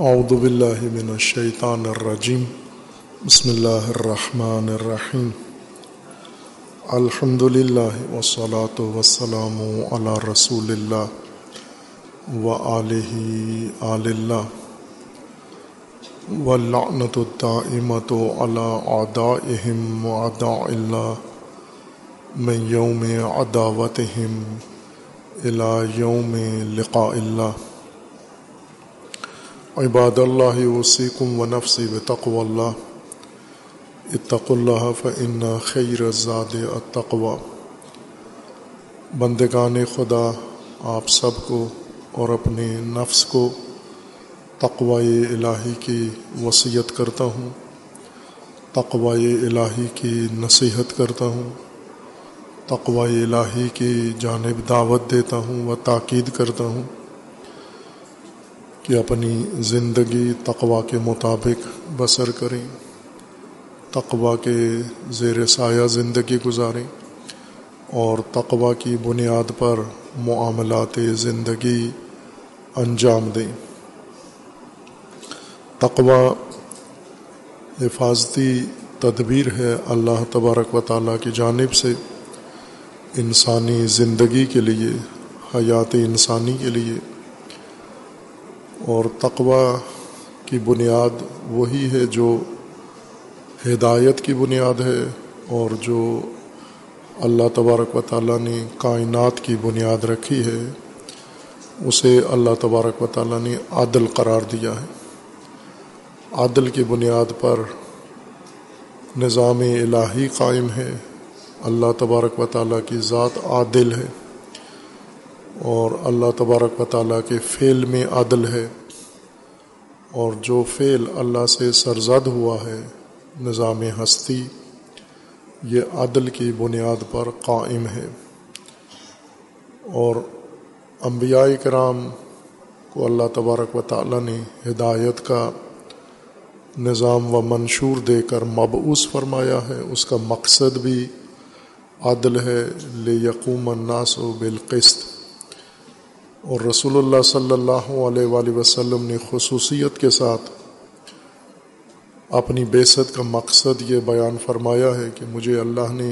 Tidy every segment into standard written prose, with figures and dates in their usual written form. اعوذ باللہ من الشیطان الرجیم، بسم اللہ الرحمن الرحیم، الحمدللہ والصلاة والسلام علی رسول اللہ وآلہ آل اللہ واللعنۃ الدائمۃ علی اعدائہم وعداء اللہ من یوم عداوتہم الی یوم لقاء اللہ۔ عباد اللہ، اوصیکم و نفسی بتقوی اللہ، اتقوا اللہ فإن خیر الزاد التقوی۔ بندگان خدا، آپ سب کو اور اپنے نفس کو تقوی الہی کی وصیت کرتا ہوں، تقوی الہی کی نصیحت کرتا ہوں، تقوی الہی کی جانب دعوت دیتا ہوں و تاکید کرتا ہوں کہ اپنی زندگی تقوی کے مطابق بسر کریں، تقوی کے زیر سایہ زندگی گزاریں اور تقوی کی بنیاد پر معاملات زندگی انجام دیں۔ تقوی حفاظتی تدبیر ہے اللہ تبارک و تعالیٰ کی جانب سے انسانی زندگی کے لیے، حیات انسانی کے لیے، اور تقوی کی بنیاد وہی ہے جو ہدایت کی بنیاد ہے اور جو اللہ تبارک و تعالیٰ نے کائنات کی بنیاد رکھی ہے، اسے اللہ تبارک و تعالیٰ نے عدل قرار دیا ہے۔ عدل کی بنیاد پر نظام الہی قائم ہے، اللہ تبارک و تعالیٰ کی ذات عادل ہے اور اللہ تبارک و تعالیٰ کے فعل میں عدل ہے، اور جو فعل اللہ سے سرزد ہوا ہے نظام ہستی، یہ عدل کی بنیاد پر قائم ہے۔ اور انبیاء کرام کو اللہ تبارک و تعالیٰ نے ہدایت کا نظام و منشور دے کر مبعوث فرمایا ہے، اس کا مقصد بھی عدل ہے، لیقوم الناس بالقسط۔ اور رسول اللہ صلی اللہ علیہ وآلہ وسلم نے خصوصیت کے ساتھ اپنی بعثت کا مقصد یہ بیان فرمایا ہے کہ مجھے اللہ نے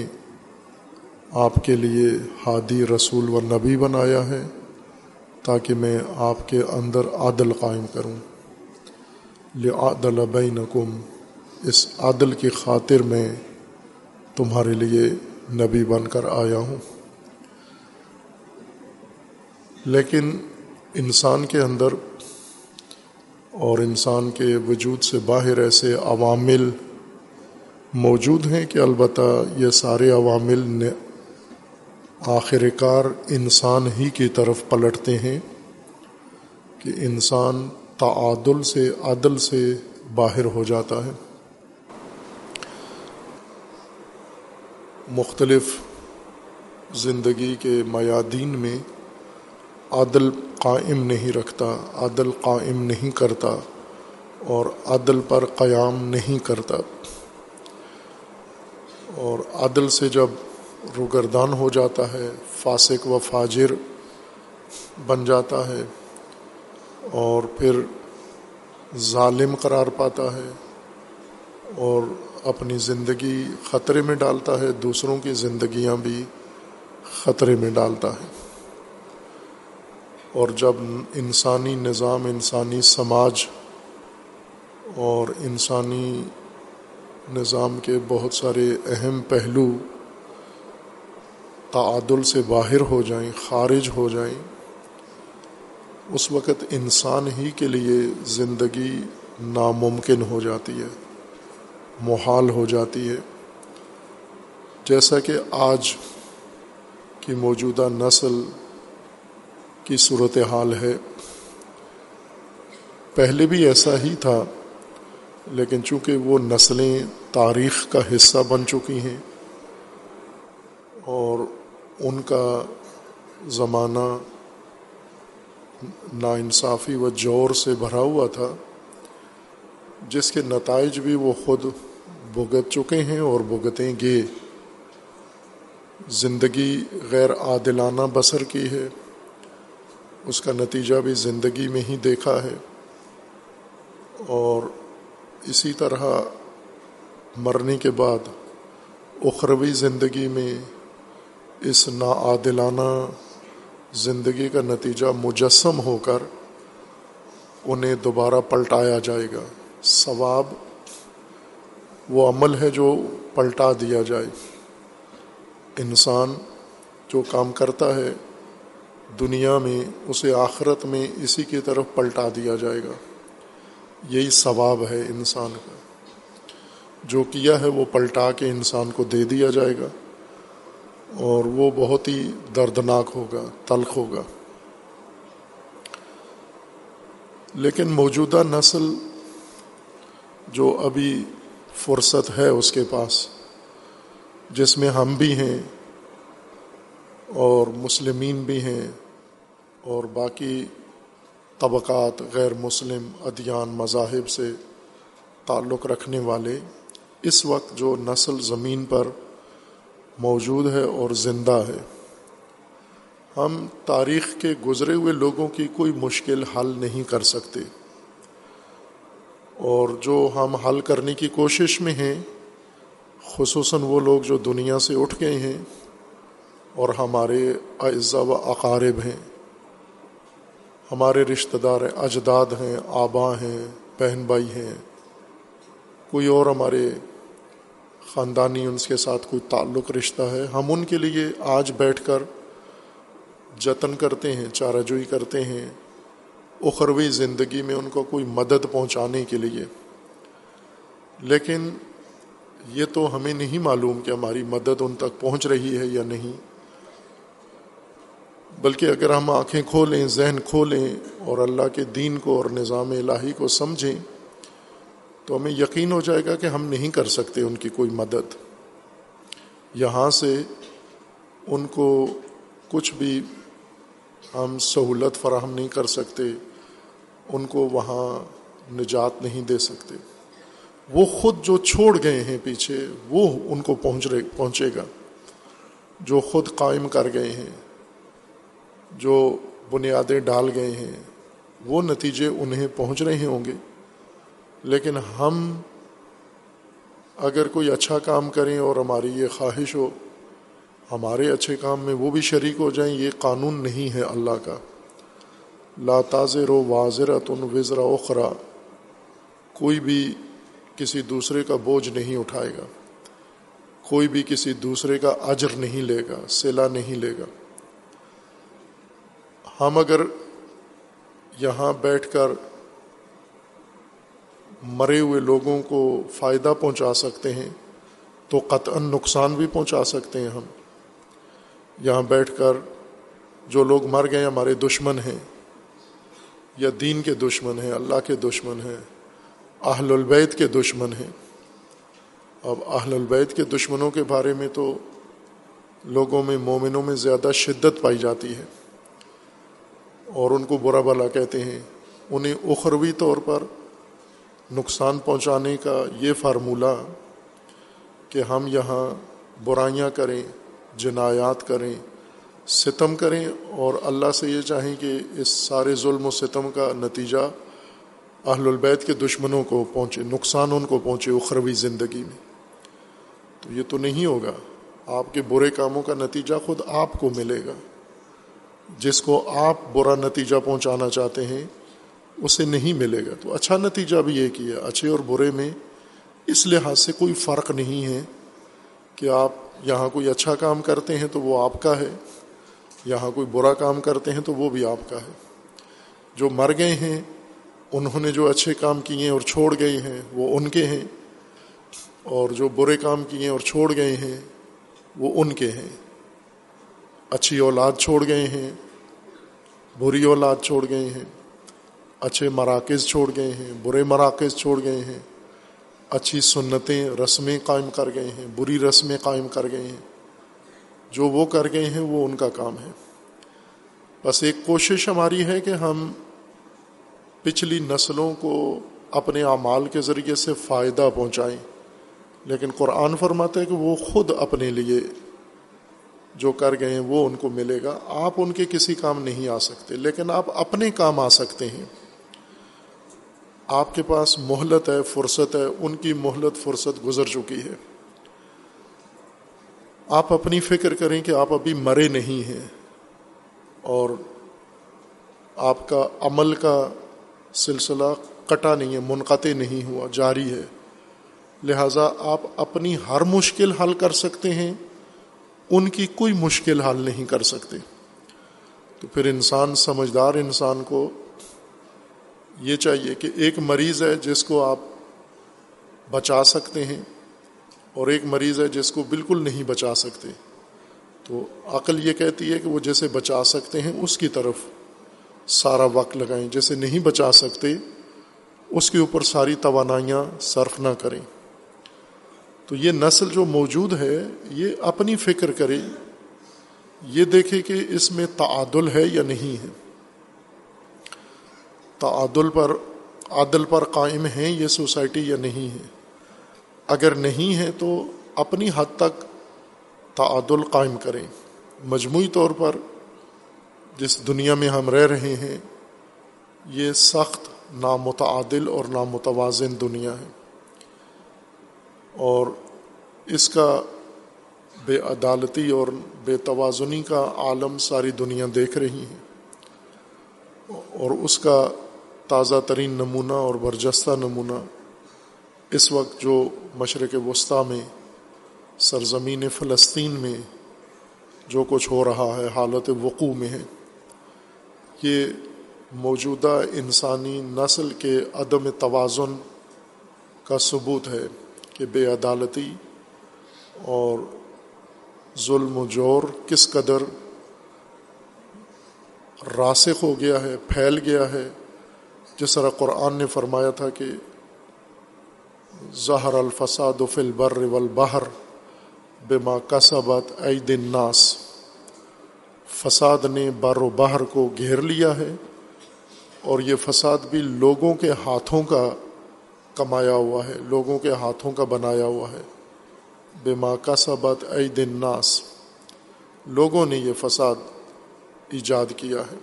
آپ کے لیے ہادی، رسول و نبی بنایا ہے تاکہ میں آپ کے اندر عدل قائم کروں۔ لِعَدْلَ بَيْنَكُمْ، اس عدل کی خاطر میں تمہارے لیے نبی بن کر آیا ہوں۔ لیکن انسان کے اندر اور انسان کے وجود سے باہر ایسے عوامل موجود ہیں کہ البتہ یہ سارے عوامل نے آخر کار انسان ہی کی طرف پلٹتے ہیں کہ انسان تعادل سے، عدل سے باہر ہو جاتا ہے۔ مختلف زندگی کے میادین میں عدل قائم نہیں رکھتا، عدل قائم نہیں کرتا اور عدل پر قیام نہیں کرتا، اور عدل سے جب روگردان ہو جاتا ہے، فاسق و فاجر بن جاتا ہے اور پھر ظالم قرار پاتا ہے اور اپنی زندگی خطرے میں ڈالتا ہے، دوسروں کی زندگیاں بھی خطرے میں ڈالتا ہے۔ اور جب انسانی نظام، انسانی سماج اور انسانی نظام کے بہت سارے اہم پہلو تعادل سے باہر ہو جائیں، خارج ہو جائیں، اس وقت انسان ہی کے لیے زندگی ناممکن ہو جاتی ہے، محال ہو جاتی ہے۔ جیسا کہ آج کی موجودہ نسل کی صورتحال ہے، پہلے بھی ایسا ہی تھا، لیکن چونکہ وہ نسلیں تاریخ کا حصہ بن چکی ہیں اور ان کا زمانہ ناانصافی و جور سے بھرا ہوا تھا، جس کے نتائج بھی وہ خود بھگت چکے ہیں اور بھگتیں گے۔ زندگی غیر عادلانہ بسر کی ہے، اس کا نتیجہ بھی زندگی میں ہی دیکھا ہے۔ اور اسی طرح مرنے کے بعد اخروی زندگی میں اس ناعادلانہ زندگی کا نتیجہ مجسم ہو کر انہیں دوبارہ پلٹایا جائے گا. ثواب وہ عمل ہے جو پلٹا دیا جائے. انسان جو کام کرتا ہے دنیا میں اسے آخرت میں اسی کی طرف پلٹا دیا جائے گا. یہی ثواب ہے انسان کا. جو کیا ہے وہ پلٹا کے انسان کو دے دیا جائے گا اور وہ بہت ہی دردناک ہوگا, تلخ ہوگا. لیکن موجودہ نسل جو ابھی فرصت ہے اس کے پاس, جس میں ہم بھی ہیں اور مسلمین بھی ہیں اور باقی طبقات غیر مسلم ادیان مذاہب سے تعلق رکھنے والے, اس وقت جو نسل زمین پر موجود ہے اور زندہ ہے, ہم تاریخ کے گزرے ہوئے لوگوں کی کوئی مشکل حل نہیں کر سکتے, اور جو ہم حل کرنے کی کوشش میں ہیں خصوصاً وہ لوگ جو دنیا سے اٹھ گئے ہیں اور ہمارے اعزاء و اقارب ہیں, ہمارے رشتہ دار ہیں, اجداد ہیں, آبا ہیں, بہن بھائی ہیں, کوئی اور ہمارے خاندانی ان کے ساتھ کوئی تعلق رشتہ ہے, ہم ان کے لیے آج بیٹھ کر جتن کرتے ہیں, چارہ جوئی کرتے ہیں اخروی زندگی میں ان کو کوئی مدد پہنچانے کے لیے. لیکن یہ تو ہمیں نہیں معلوم کہ ہماری مدد ان تک پہنچ رہی ہے یا نہیں. بلکہ اگر ہم آنکھیں کھولیں, ذہن کھولیں اور اللہ کے دین کو اور نظام الہی کو سمجھیں تو ہمیں یقین ہو جائے گا کہ ہم نہیں کر سکتے ان کی کوئی مدد. یہاں سے ان کو کچھ بھی ہم سہولت فراہم نہیں کر سکتے, ان کو وہاں نجات نہیں دے سکتے. وہ خود جو چھوڑ گئے ہیں پیچھے وہ ان کو پہنچے گا. جو خود قائم کر گئے ہیں, جو بنیادیں ڈال گئے ہیں, وہ نتیجے انہیں پہنچ رہے ہوں گے. لیکن ہم اگر کوئی اچھا کام کریں اور ہماری یہ خواہش ہو ہمارے اچھے کام میں وہ بھی شریک ہو جائیں, یہ قانون نہیں ہے اللہ کا. لا تازر و واضرۃن وزر اخرا, کوئی بھی کسی دوسرے کا بوجھ نہیں اٹھائے گا, کوئی بھی کسی دوسرے کا اجر نہیں لے گا, صلہ نہیں لے گا. ہم اگر یہاں بیٹھ کر مرے ہوئے لوگوں کو فائدہ پہنچا سکتے ہیں تو قطعاً نقصان بھی پہنچا سکتے ہیں. ہم یہاں بیٹھ کر جو لوگ مر گئے ہمارے دشمن ہیں, یا دین کے دشمن ہیں, اللہ کے دشمن ہیں, اہل البیت کے دشمن ہیں. اب اہل البیت کے دشمنوں کے بارے میں تو لوگوں میں, مومنوں میں زیادہ شدت پائی جاتی ہے اور ان کو برا بھلا کہتے ہیں. انہیں اخروی طور پر نقصان پہنچانے کا یہ فارمولہ کہ ہم یہاں برائیاں کریں, جنایات کریں, ستم کریں اور اللہ سے یہ چاہیں کہ اس سارے ظلم و ستم کا نتیجہ اہل البیت کے دشمنوں کو پہنچے, نقصان ان کو پہنچے اخروی زندگی میں, تو یہ تو نہیں ہوگا. آپ کے برے کاموں کا نتیجہ خود آپ کو ملے گا. جس کو آپ برا نتیجہ پہنچانا چاہتے ہیں اسے نہیں ملے گا. تو اچھا نتیجہ بھی یہ کیا, اچھے اور برے میں اس لحاظ سے کوئی فرق نہیں ہے کہ آپ یہاں کوئی اچھا کام کرتے ہیں تو وہ آپ کا ہے, یہاں کوئی برا کام کرتے ہیں تو وہ بھی آپ کا ہے. جو مر گئے ہیں انہوں نے جو اچھے کام کیے اور چھوڑ گئے ہیں وہ ان کے ہیں, اور جو برے کام کیے اور چھوڑ گئے ہیں وہ ان کے ہیں. اچھی اولاد چھوڑ گئے ہیں, بری اولاد چھوڑ گئے ہیں, اچھے مراکز چھوڑ گئے ہیں, برے مراکز چھوڑ گئے ہیں, اچھی سنتیں رسمیں قائم کر گئے ہیں, بری رسمیں قائم کر گئے ہیں. جو وہ کر گئے ہیں وہ ان کا کام ہے. بس ایک کوشش ہماری ہے کہ ہم پچھلی نسلوں کو اپنے اعمال کے ذریعے سے فائدہ پہنچائیں. لیکن قرآن فرماتا ہے کہ وہ خود اپنے لیے جو کر گئے ہیں وہ ان کو ملے گا. آپ ان کے کسی کام نہیں آ سکتے, لیکن آپ اپنے کام آ سکتے ہیں. آپ کے پاس مہلت ہے، فرصت ہے، ان کی مہلت فرصت گزر چکی ہے۔ آپ اپنی فکر کریں کہ آپ ابھی مرے نہیں ہیں اور آپ کا عمل کا سلسلہ کٹا نہیں ہے، منقطع نہیں ہوا، جاری ہے، لہٰذا آپ اپنی ہر مشکل حل کر سکتے ہیں، ان کی کوئی مشکل حل نہیں کر سکتے۔ تو پھر انسان، سمجھدار انسان کو یہ چاہیے کہ ایک مریض ہے جس کو آپ بچا سکتے ہیں اور ایک مریض ہے جس کو بالکل نہیں بچا سکتے۔ تو عقل یہ کہتی ہے کہ وہ جسے بچا سکتے ہیں اس کی طرف سارا وقت لگائیں، جسے نہیں بچا سکتے اس کے اوپر ساری توانائیاں صرف نہ کریں۔ تو یہ نسل جو موجود ہے یہ اپنی فکر کرے، یہ دیکھے کہ اس میں تعادل ہے یا نہیں ہے، عدل پر قائم ہیں یہ سوسائٹی یا نہیں ہے۔ اگر نہیں ہے تو اپنی حد تک تعادل قائم کریں۔ مجموعی طور پر جس دنیا میں ہم رہ رہے ہیں یہ سخت نامتعادل اور نامتوازن دنیا ہے، اور اس کا بے عدالتی اور بے توازنی کا عالم ساری دنیا دیکھ رہی ہے، اور اس کا تازہ ترین نمونہ اور برجستہ نمونہ اس وقت جو مشرق وسطیٰ میں، سرزمین فلسطین میں جو کچھ ہو رہا ہے، حالت وقوع میں ہے۔ یہ موجودہ انسانی نسل کے عدم توازن کا ثبوت ہے کہ بے عدالتی اور ظلم و جور کس قدر راسخ ہو گیا ہے، پھیل گیا ہے۔ جس طرح قرآن نے فرمایا تھا کہ ظہر الفساد فی البر والبحر بما کسبت اید الناس، فساد نے بر و بحر کو گھیر لیا ہے، اور یہ فساد بھی لوگوں کے ہاتھوں کا کمایا ہوا ہے، لوگوں کے ہاتھوں کا بنایا ہوا ہے۔ بما کسبت اید الناس، لوگوں نے یہ فساد ایجاد کیا ہے۔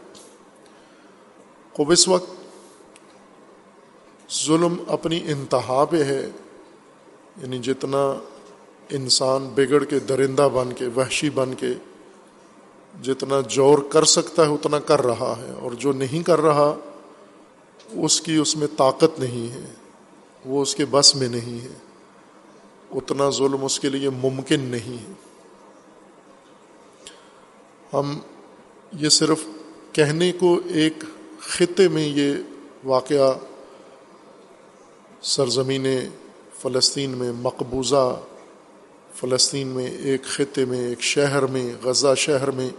خوب اس وقت ظلم اپنی انتہا پہ ہے، یعنی جتنا انسان بگڑ کے، درندہ بن کے، وحشی بن کے جتنا جور کر سکتا ہے اتنا کر رہا ہے، اور جو نہیں کر رہا اس میں طاقت نہیں ہے، وہ اس کے بس میں نہیں ہے، اتنا ظلم اس کے لیے ممکن نہیں ہے۔ ہم یہ صرف کہنے کو ایک خطے میں یہ واقعہ سرزمین فلسطین میں، مقبوضہ فلسطین میں، ایک خطے میں، ایک شہر میں، غزہ شہر میں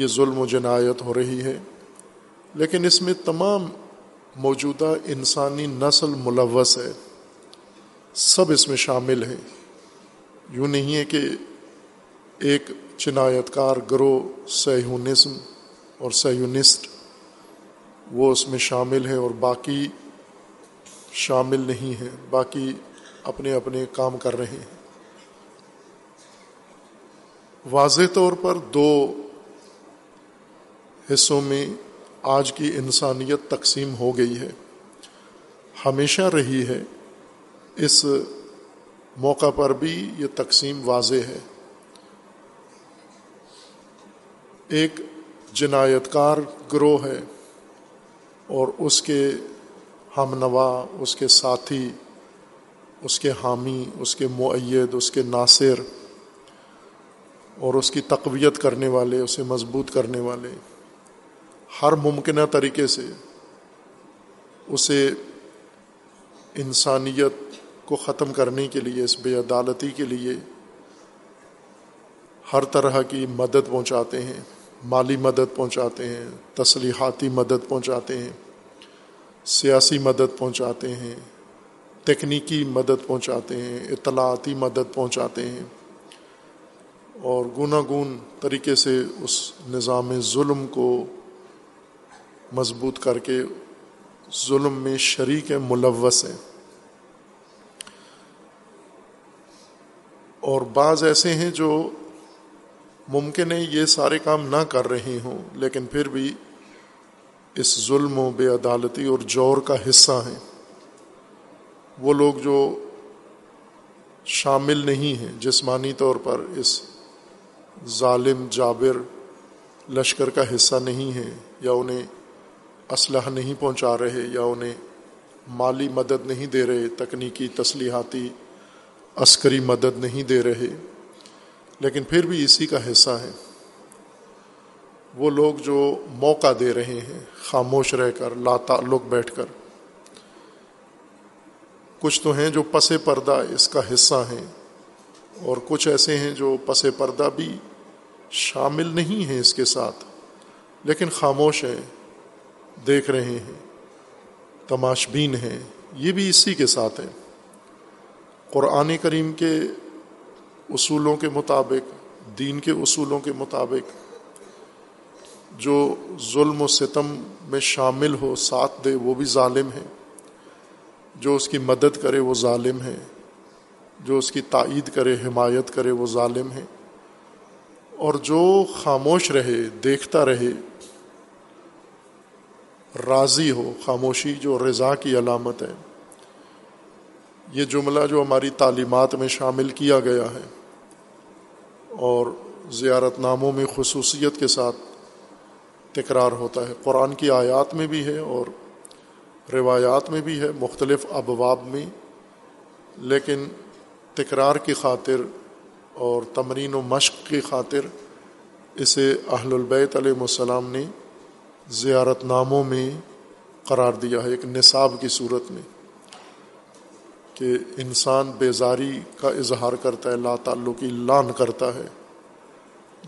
یہ ظلم و جنایت ہو رہی ہے، لیکن اس میں تمام موجودہ انسانی نسل ملوث ہے، سب اس میں شامل ہیں۔ یوں نہیں ہے کہ ایک جنایت کار گروہ، صہیونزم اور صہیونسٹ، وہ اس میں شامل ہے اور باقی شامل نہیں ہیں، باقی اپنے اپنے کام کر رہے ہیں۔ واضح طور پر دو حصوں میں آج کی انسانیت تقسیم ہو گئی ہے، ہمیشہ رہی ہے، اس موقع پر بھی یہ تقسیم واضح ہے۔ ایک جنایت کار گروہ ہے اور اس کے ہم نوا، اس کے ساتھی، اس کے حامی، اس کے معید، اس کے ناصر اور اس کی تقویت کرنے والے، اسے مضبوط کرنے والے، ہر ممکنہ طریقے سے اسے انسانیت کو ختم کرنے کے لیے، اس بے عدالتی کے لیے ہر طرح کی مدد پہنچاتے ہیں، مالی مدد پہنچاتے ہیں، تسلیحاتی مدد پہنچاتے ہیں، سیاسی مدد پہنچاتے ہیں، تکنیکی مدد پہنچاتے ہیں، اطلاعاتی مدد پہنچاتے ہیں، اور گوناگون طریقے سے اس نظام ظلم کو مضبوط کر کے ظلم میں شریک ہیں، ملوث ہیں۔ اور بعض ایسے ہیں جو ممکن ہے یہ سارے کام نہ کر رہے ہوں، لیکن پھر بھی اس ظلم و بے عدالتی اور جور کا حصہ ہیں. وہ لوگ جو شامل نہیں ہیں جسمانی طور پر اس ظالم جابر لشکر کا حصہ نہیں ہیں، یا انہیں اسلحہ نہیں پہنچا رہے، یا انہیں مالی مدد نہیں دے رہے، تکنیکی تسلیحاتی عسکری مدد نہیں دے رہے، لیکن پھر بھی اسی کا حصہ ہیں. وہ لوگ جو موقع دے رہے ہیں خاموش رہ کر، لا تعلق بیٹھ کر. کچھ تو ہیں جو پس پردہ اس کا حصہ ہیں، اور کچھ ایسے ہیں جو پس پردہ بھی شامل نہیں ہیں اس کے ساتھ، لیکن خاموش ہیں، دیکھ رہے ہیں، تماش بین ہیں، یہ بھی اسی کے ساتھ ہیں. قرآن کریم کے اصولوں کے مطابق، دین کے اصولوں کے مطابق جو ظلم و ستم میں شامل ہو، ساتھ دے، وہ بھی ظالم ہے. جو اس کی مدد کرے وہ ظالم ہے، جو اس کی تائید کرے، حمایت کرے، وہ ظالم ہے. اور جو خاموش رہے، دیکھتا رہے، راضی ہو، خاموشی جو رضا کی علامت ہے، یہ جملہ جو ہماری تعلیمات میں شامل کیا گیا ہے اور زیارت ناموں میں خصوصیت کے ساتھ تکرار ہوتا ہے، قرآن کی آیات میں بھی ہے اور روایات میں بھی ہے، مختلف ابواب میں، لیکن تکرار کی خاطر اور تمرین و مشق کی خاطر اسے اہل البیت علیہ السلام نے زیارت ناموں میں قرار دیا ہے، ایک نصاب کی صورت میں، کہ انسان بیزاری کا اظہار کرتا ہے، لا تعلقی لعن کرتا ہے.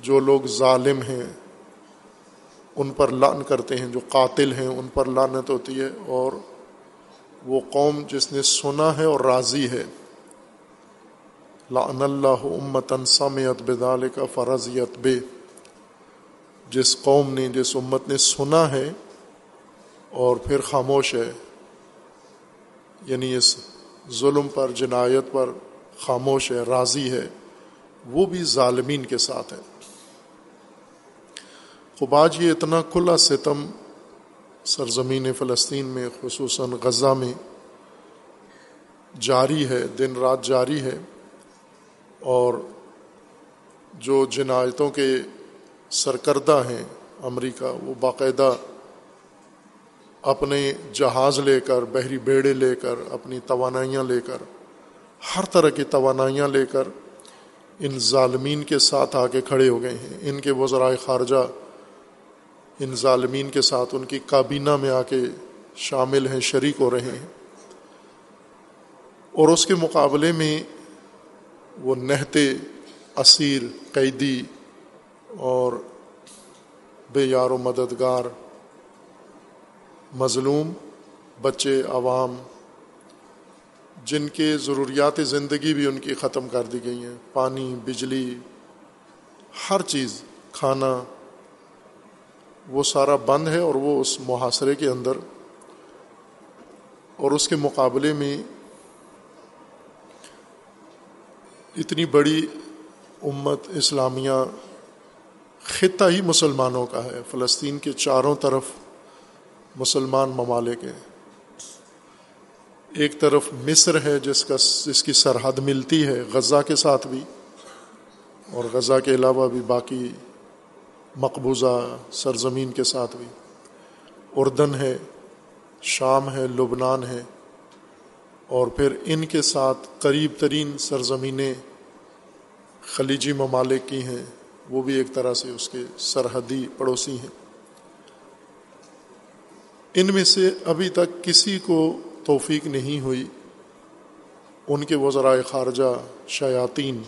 جو لوگ ظالم ہیں ان پر لعن کرتے ہیں، جو قاتل ہیں ان پر لعنت ہوتی ہے. اور وہ قوم جس نے سنا ہے اور راضی ہے، لعن اللہ امتاً سمعت بذالک فرضیت بہ، جس قوم نے، جس امت نے سنا ہے اور پھر خاموش ہے، یعنی اس ظلم پر، جنایت پر خاموش ہے، راضی ہے، وہ بھی ظالمین کے ساتھ ہے. خب آج یہ اتنا کھلا ستم سرزمین فلسطین میں، خصوصاً غزہ میں جاری ہے، دن رات جاری ہے، اور جو جنایتوں کے سرکردہ ہیں امریکہ، وہ باقاعدہ اپنے جہاز لے کر، بحری بیڑے لے کر، اپنی توانائیاں لے کر، ہر طرح کی توانائیاں لے کر ان ظالمین کے ساتھ آ کے کھڑے ہو گئے ہیں. ان کے وزرائے خارجہ ان ظالمین کے ساتھ، ان کی کابینہ میں آ کے شامل ہیں، شریک ہو رہے ہیں. اور اس کے مقابلے میں وہ نہتے اسیر، قیدی اور بے یار و مددگار مظلوم بچے، عوام، جن کے ضروریات زندگی بھی ان کی ختم کر دی گئی ہیں، پانی، بجلی، ہر چیز، کھانا، وہ سارا بند ہے، اور وہ اس محاصرے کے اندر. اور اس کے مقابلے میں اتنی بڑی امت اسلامیہ، خطہ ہی مسلمانوں کا ہے، فلسطین کے چاروں طرف مسلمان ممالک ہیں. ایک طرف مصر ہے جس کی سرحد ملتی ہے غزہ کے ساتھ بھی، اور غزہ کے علاوہ بھی باقی مقبوضہ سرزمین کے ساتھ بھی. اردن ہے، شام ہے، لبنان ہے، اور پھر ان کے ساتھ قریب ترین سرزمینیں خلیجی ممالک کی ہیں، وہ بھی ایک طرح سے اس کے سرحدی پڑوسی ہیں. ان میں سے ابھی تک کسی کو توفیق نہیں ہوئی ان کے وزرائے خارجہ شیاطین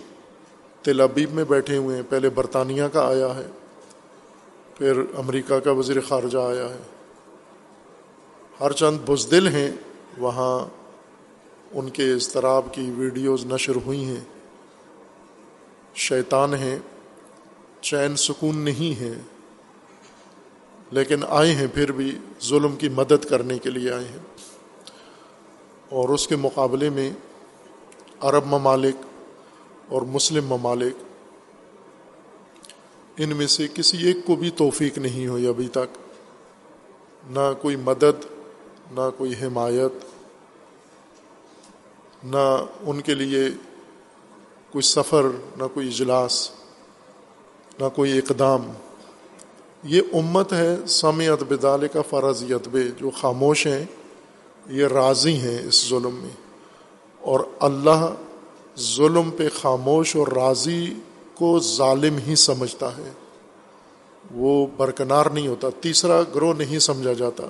تل ابیب میں بیٹھے ہوئے ہیں. پہلے برطانیہ کا آیا ہے، پھر امریکہ کا وزیر خارجہ آیا ہے. ہر چند بزدل ہیں وہاں، ان کے اضطراب کی ویڈیوز نشر ہوئی ہیں. شیطان ہیں، چین سکون نہیں ہے، لیکن آئے ہیں، پھر بھی ظلم کی مدد کرنے کے لیے آئے ہیں. اور اس کے مقابلے میں عرب ممالک اور مسلم ممالک، ان میں سے کسی ایک کو بھی توفیق نہیں ہوئی ابھی تک نہ کوئی مدد، نہ کوئی حمایت، نہ ان کے لیے کوئی سفر، نہ کوئی اجلاس، نہ کوئی اقدام۔ یہ امت ہے سمیعت بذالک فرضیت بہ، جو خاموش ہیں یہ راضی ہیں اس ظلم میں، اور اللہ ظلم پہ خاموش اور راضی کو ظالم ہی سمجھتا ہے، وہ برکنار نہیں ہوتا، تیسرا گروہ نہیں سمجھا جاتا۔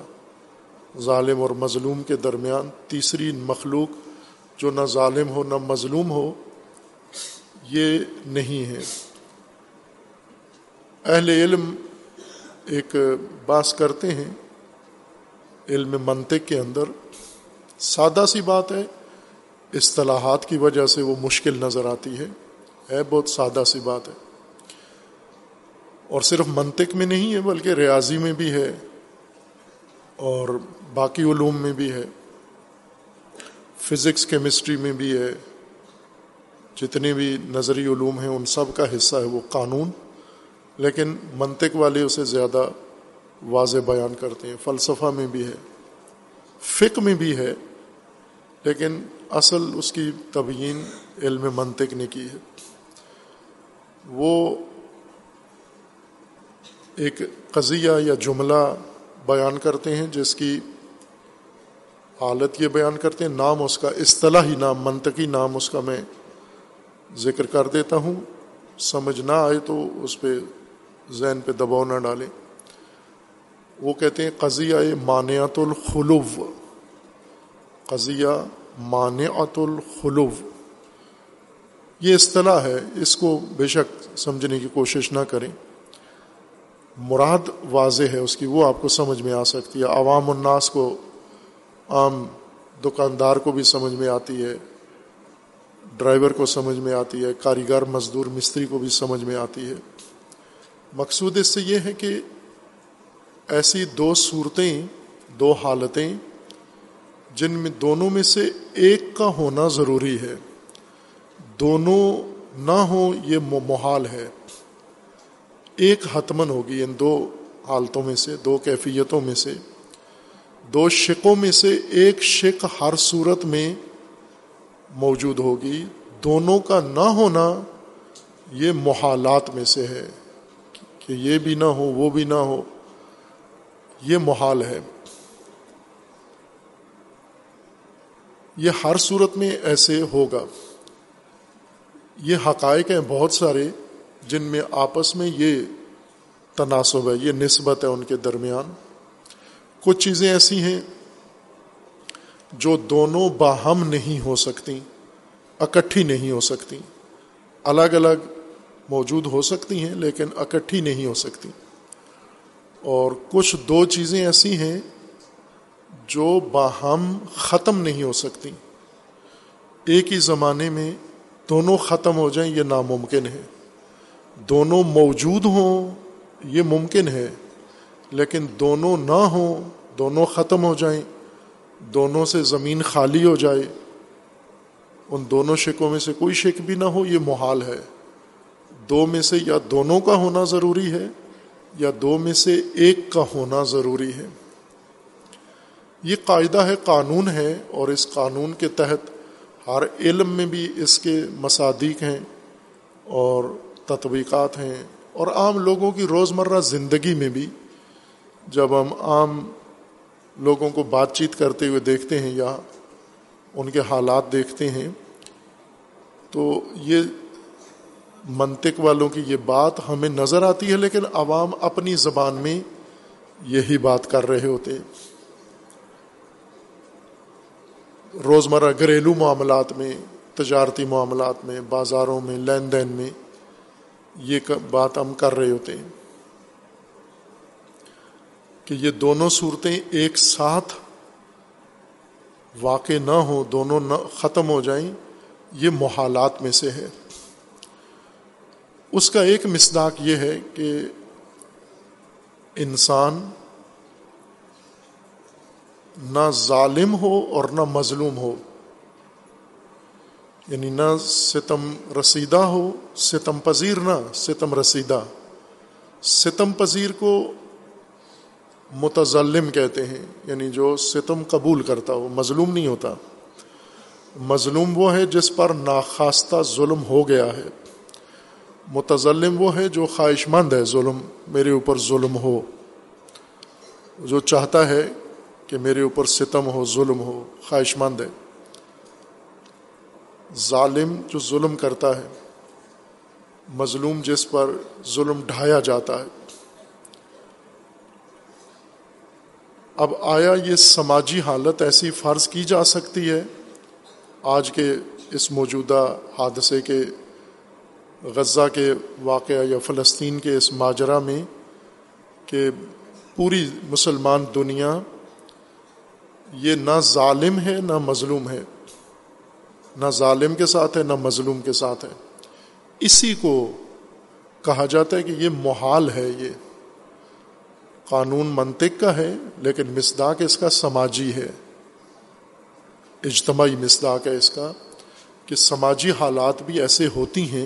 ظالم اور مظلوم کے درمیان تیسری مخلوق جو نہ ظالم ہو نہ مظلوم ہو یہ نہیں ہے۔ اہل علم ایک بحث کرتے ہیں علم منطق کے اندر، سادہ سی بات ہے، اصطلاحات کی وجہ سے وہ مشکل نظر آتی ہے بہت سادہ سی بات ہے، اور صرف منطق میں نہیں ہے بلکہ ریاضی میں بھی ہے اور باقی علوم میں بھی ہے، فزکس کیمسٹری میں بھی ہے، جتنے بھی نظری علوم ہیں ان سب کا حصہ ہے وہ قانون، لیکن منطق والے اسے زیادہ واضح بیان کرتے ہیں، فلسفہ میں بھی ہے، فقہ میں بھی ہے، لیکن اصل اس کی تبیین علم منطق نے کی ہے۔ وہ ایک قضیہ یا جملہ بیان کرتے ہیں جس کی حالت یہ بیان کرتے ہیں، نام اس کا اصطلاحی نام، منطقی نام اس کا میں ذکر کر دیتا ہوں، سمجھ نہ آئے تو اس پہ ذہن پہ دباؤ نہ ڈالیں۔ وہ کہتے ہیں قضیہ مانعۃ الخلو، قضیہ مانعۃ الخلو، یہ اصطلاح ہے، اس کو بے شک سمجھنے کی کوشش نہ کریں، مراد واضح ہے اس کی، وہ آپ کو سمجھ میں آ سکتی ہے، عوام الناس کو، عام دکاندار کو بھی سمجھ میں آتی ہے، ڈرائیور کو سمجھ میں آتی ہے، کاریگر مزدور مستری کو بھی سمجھ میں آتی ہے۔ مقصود اس سے یہ ہے کہ ایسی دو صورتیں، دو حالتیں جن میں دونوں میں سے ایک کا ہونا ضروری ہے، دونوں نہ ہوں یہ محال ہے، ایک حتمن ہوگی ان دو حالتوں میں سے، دو کیفیتوں میں سے، دو شقوں میں سے ایک شق ہر صورت میں موجود ہوگی، دونوں کا نہ ہونا یہ محالات میں سے ہے، کہ یہ بھی نہ ہو وہ بھی نہ ہو یہ محال ہے، یہ ہر صورت میں ایسے ہوگا۔ یہ حقائق ہیں بہت سارے جن میں آپس میں یہ تناسب ہے، یہ نسبت ہے ان کے درمیان۔ کچھ چیزیں ایسی ہیں جو دونوں باہم نہیں ہو سکتی، اکٹھی نہیں ہو سکتی، الگ الگ موجود ہو سکتی ہیں لیکن اکٹھی نہیں ہو سکتی، اور کچھ دو چیزیں ایسی ہیں جو باہم ختم نہیں ہو سکتی، ایک ہی زمانے میں دونوں ختم ہو جائیں یہ ناممکن ہے، دونوں موجود ہوں یہ ممکن ہے، لیکن دونوں نہ ہوں، دونوں ختم ہو جائیں، دونوں سے زمین خالی ہو جائے، ان دونوں شکوں میں سے کوئی شک بھی نہ ہو یہ محال ہے۔ دو میں سے یا دونوں کا ہونا ضروری ہے یا دو میں سے ایک کا ہونا ضروری ہے، یہ قاعدہ ہے، قانون ہے، اور اس قانون کے تحت ہر علم میں بھی اس کے مصادیق ہیں اور تطبیقات ہیں، اور عام لوگوں کی روزمرہ زندگی میں بھی جب ہم عام لوگوں کو بات چیت کرتے ہوئے دیکھتے ہیں یا ان کے حالات دیکھتے ہیں تو یہ منطق والوں کی یہ بات ہمیں نظر آتی ہے، لیکن عوام اپنی زبان میں یہی بات کر رہے ہوتے ہیں، روزمرہ گھریلو معاملات میں، تجارتی معاملات میں، بازاروں میں، لین دین میں یہ بات ہم کر رہے ہوتے ہیں کہ یہ دونوں صورتیں ایک ساتھ واقع نہ ہوں، دونوں نہ ختم ہو جائیں، یہ محالات میں سے ہے۔ اس کا ایک مصداق یہ ہے کہ انسان نہ ظالم ہو اور نہ مظلوم ہو، یعنی نہ ستم رسیدہ ہو، ستم پذیر نہ ستم رسیدہ۔ ستم پذیر کو متظلم کہتے ہیں، یعنی جو ستم قبول کرتا ہو، مظلوم نہیں ہوتا۔ مظلوم وہ ہے جس پر ناخواستہ ظلم ہو گیا ہے، متظلم وہ ہے جو خواہش مند ہے ظلم میرے اوپر ظلم ہو، جو چاہتا ہے کہ میرے اوپر ستم ہو، ظلم ہو، خواہش مند ہے۔ ظالم جو ظلم کرتا ہے، مظلوم جس پر ظلم ڈھایا جاتا ہے۔ اب آیا یہ سماجی حالت ایسی فرض کی جا سکتی ہے آج کے اس موجودہ حادثے کے، غزہ کے واقعہ یا فلسطین کے اس ماجرا میں، کہ پوری مسلمان دنیا یہ نہ ظالم ہے نہ مظلوم ہے، نہ ظالم کے ساتھ ہے نہ مظلوم کے ساتھ ہے۔ اسی کو کہا جاتا ہے کہ یہ محال ہے، یہ قانون منطق کا ہے لیکن مصداق اس کا سماجی ہے، اجتماعی مصداق ہے اس کا، کہ سماجی حالات بھی ایسے ہوتی ہیں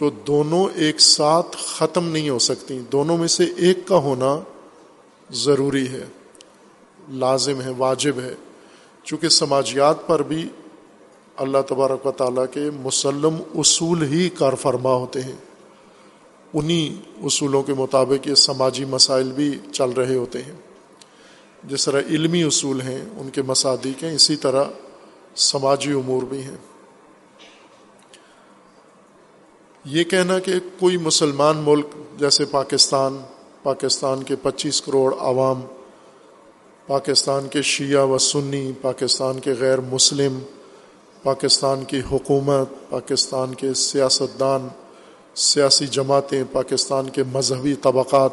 جو دونوں ایک ساتھ ختم نہیں ہو سکتی، دونوں میں سے ایک کا ہونا ضروری ہے، لازم ہے، واجب ہے، چونکہ سماجیات پر بھی اللہ تبارک و تعالیٰ کے مسلم اصول ہی کار فرما ہوتے ہیں، انہی اصولوں کے مطابق یہ سماجی مسائل بھی چل رہے ہوتے ہیں۔ جس طرح علمی اصول ہیں، ان کے مصادیق ہیں، اسی طرح سماجی امور بھی ہیں۔ یہ کہنا کہ کوئی مسلمان ملک جیسے پاکستان کے 25 کروڑ عوام، پاکستان کے شیعہ و سنی، پاکستان کے غیر مسلم، پاکستان کی حکومت، پاکستان کے سیاستدان، سیاسی جماعتیں، پاکستان کے مذہبی طبقات،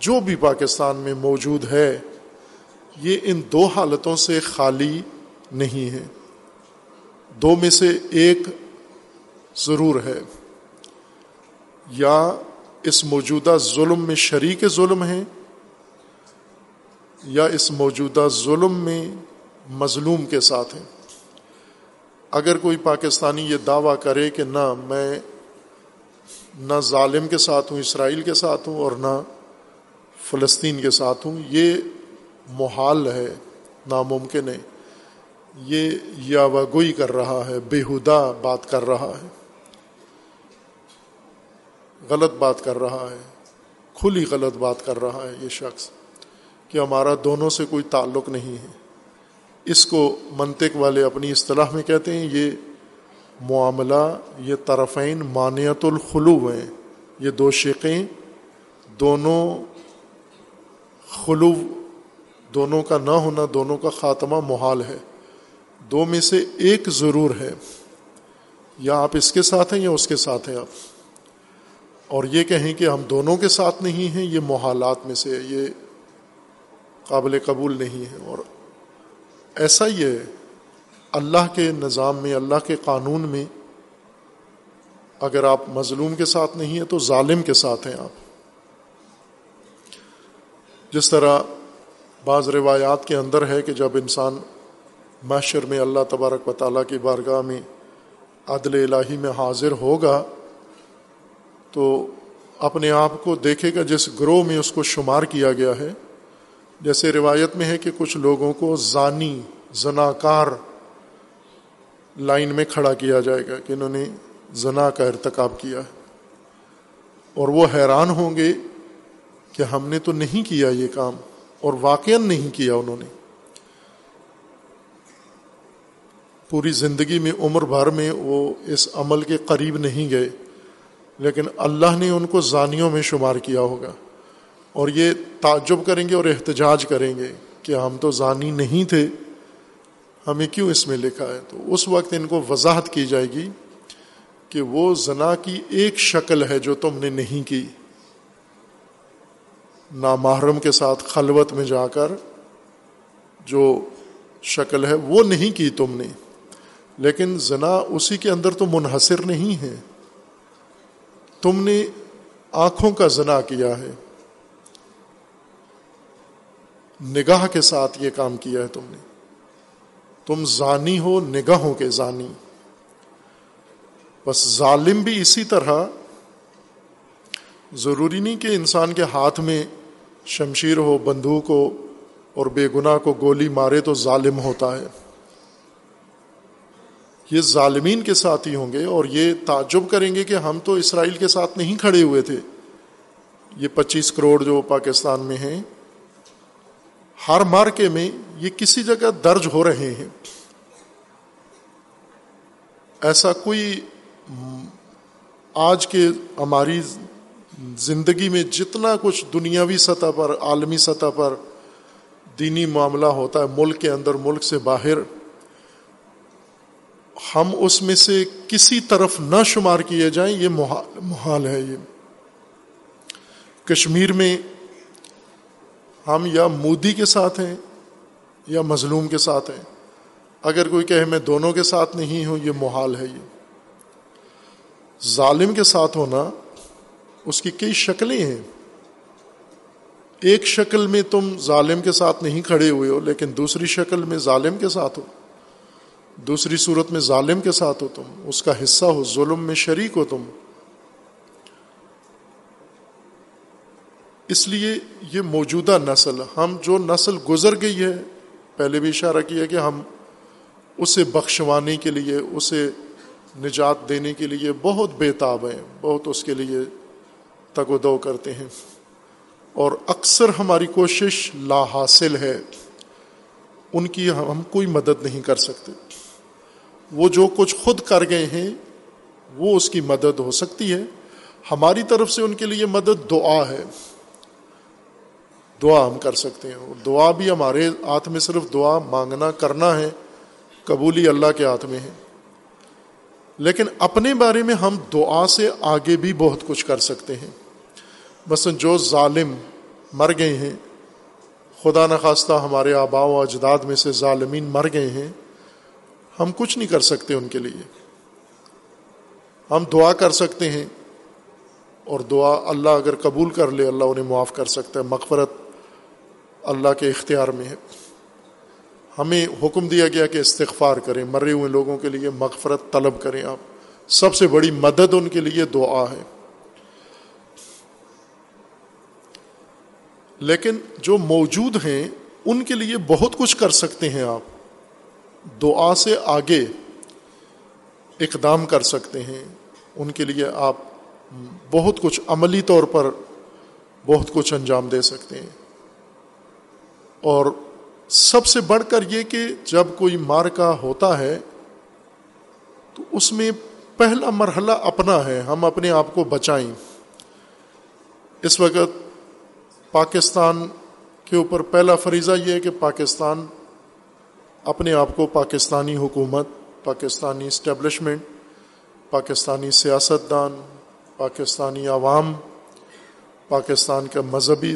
جو بھی پاکستان میں موجود ہے، یہ ان دو حالتوں سے خالی نہیں ہے، دو میں سے ایک ضرور ہے، یا اس موجودہ ظلم میں شریک ظلم ہیں یا اس موجودہ ظلم میں مظلوم کے ساتھ ہیں۔ اگر کوئی پاکستانی یہ دعویٰ کرے کہ نہ میں نہ ظالم کے ساتھ ہوں، اسرائیل کے ساتھ ہوں، اور نہ فلسطین کے ساتھ ہوں، یہ محال ہے، ناممکن ہے، یہ یاوگوئی کر رہا ہے، بیہودہ بات کر رہا ہے، غلط بات کر رہا ہے، کھلی غلط بات کر رہا ہے یہ شخص، کہ ہمارا دونوں سے کوئی تعلق نہیں ہے۔ اس کو منطق والے اپنی اصطلاح میں کہتے ہیں یہ معاملہ، یہ طرفین مانعت الخلو ہیں، یہ دو شقیں دونوں خلو، دونوں کا نہ ہونا، دونوں کا خاتمہ محال ہے، دو میں سے ایک ضرور ہے، یا آپ اس کے ساتھ ہیں یا اس کے ساتھ ہیں آپ، اور یہ کہیں کہ ہم دونوں کے ساتھ نہیں ہیں، یہ محالات میں سے ہے، یہ قابل قبول نہیں ہے۔ اور ایسا ہی ہے اللہ کے نظام میں، اللہ کے قانون میں، اگر آپ مظلوم کے ساتھ نہیں ہیں تو ظالم کے ساتھ ہیں آپ۔ جس طرح بعض روایات کے اندر ہے کہ جب انسان محشر میں اللہ تبارک و تعالیٰ کی بارگاہ میں عدل الہی میں حاضر ہوگا تو اپنے آپ کو دیکھے گا جس گروہ میں اس کو شمار کیا گیا ہے۔ جیسے روایت میں ہے کہ کچھ لوگوں کو زانی، زناکار لائن میں کھڑا کیا جائے گا کہ انہوں نے زنا کا ارتکاب کیا ہے، اور وہ حیران ہوں گے کہ ہم نے تو نہیں کیا یہ کام، اور واقعاً نہیں کیا انہوں نے۔ پوری زندگی میں، عمر بھر میں وہ اس عمل کے قریب نہیں گئے، لیکن اللہ نے ان کو زانیوں میں شمار کیا ہوگا، اور یہ تعجب کریں گے اور احتجاج کریں گے کہ ہم تو زانی نہیں تھے، ہمیں کیوں اس میں لکھا ہے۔ تو اس وقت ان کو وضاحت کی جائے گی کہ وہ زنا کی ایک شکل ہے جو تم نے نہیں کی، نامحرم کے ساتھ خلوت میں جا کر جو شکل ہے وہ نہیں کی تم نے، لیکن زنا اسی کے اندر تو منحصر نہیں ہے، تم نے آنکھوں کا زنا کیا ہے، نگاہ کے ساتھ یہ کام کیا ہے تم نے، تم زانی ہو، نگاہوں کے زانی۔ بس ظالم بھی اسی طرح، ضروری نہیں کہ انسان کے ہاتھ میں شمشیر ہو، بندوق ہو اور بے گناہ کو گولی مارے تو ظالم ہوتا ہے. یہ ظالمین کے ساتھ ہی ہوں گے اور یہ تعجب کریں گے کہ ہم تو اسرائیل کے ساتھ نہیں کھڑے ہوئے تھے. یہ 25 کروڑ جو پاکستان میں ہیں، ہر مارکے میں یہ کسی جگہ درج ہو رہے ہیں. ایسا کوئی آج کے ہماری زندگی میں جتنا کچھ دنیاوی سطح پر، عالمی سطح پر دینی معاملہ ہوتا ہے، ملک کے اندر، ملک سے باہر، ہم اس میں سے کسی طرف نہ شمار کیے جائیں، یہ محال ہے. یہ کشمیر میں ہم یا مودی کے ساتھ ہیں یا مظلوم کے ساتھ ہیں. اگر کوئی کہے میں دونوں کے ساتھ نہیں ہوں، یہ محال ہے. یہ ظالم کے ساتھ ہونا، اس کی کئی شکلیں ہیں. ایک شکل میں تم ظالم کے ساتھ نہیں کھڑے ہوئے ہو، لیکن دوسری شکل میں ظالم کے ساتھ ہو، دوسری صورت میں ظالم کے ساتھ ہو، تم اس کا حصہ ہو، ظلم میں شریک ہو تم. اس لیے یہ موجودہ نسل، ہم جو نسل گزر گئی ہے، پہلے بھی اشارہ کیا کہ ہم اسے بخشوانے کے لیے، اسے نجات دینے کے لیے بہت بےتاب ہیں، بہت اس کے لیے تگ و دو کرتے ہیں، اور اکثر ہماری کوشش لا حاصل ہے. ان کی ہم کوئی مدد نہیں کر سکتے. وہ جو کچھ خود کر گئے ہیں وہ اس کی مدد ہو سکتی ہے. ہماری طرف سے ان کے لیے مدد دعا ہے، دعا ہم کر سکتے ہیں. دعا بھی ہمارے ہاتھ میں صرف دعا مانگنا، کرنا ہے، قبولی اللہ کے ہاتھ میں ہے. لیکن اپنے بارے میں ہم دعا سے آگے بھی بہت کچھ کر سکتے ہیں. مثلا جو ظالم مر گئے ہیں، خدا نخواستہ ہمارے آباء و اجداد میں سے ظالمین مر گئے ہیں، ہم کچھ نہیں کر سکتے ان کے لیے. ہم دعا کر سکتے ہیں، اور دعا اللہ اگر قبول کر لے، اللہ انہیں معاف کر سکتا ہے. مغفرت اللہ کے اختیار میں ہے. ہمیں حکم دیا گیا کہ استغفار کریں، مرے ہوئے لوگوں کے لیے مغفرت طلب کریں. آپ سب سے بڑی مدد ان کے لیے دعا ہے. لیکن جو موجود ہیں ان کے لیے بہت کچھ کر سکتے ہیں. آپ دعا سے آگے اقدام کر سکتے ہیں. ان کے لیے آپ بہت کچھ عملی طور پر بہت کچھ انجام دے سکتے ہیں. اور سب سے بڑھ کر یہ کہ جب کوئی مارکا ہوتا ہے تو اس میں پہلا مرحلہ اپنا ہے، ہم اپنے آپ کو بچائیں. اس وقت پاکستان کے اوپر پہلا فریضہ یہ ہے کہ پاکستان اپنے آپ کو، پاکستانی حکومت، پاکستانی اسٹیبلشمنٹ، پاکستانی سیاستدان، پاکستانی عوام، پاکستان کا مذہبی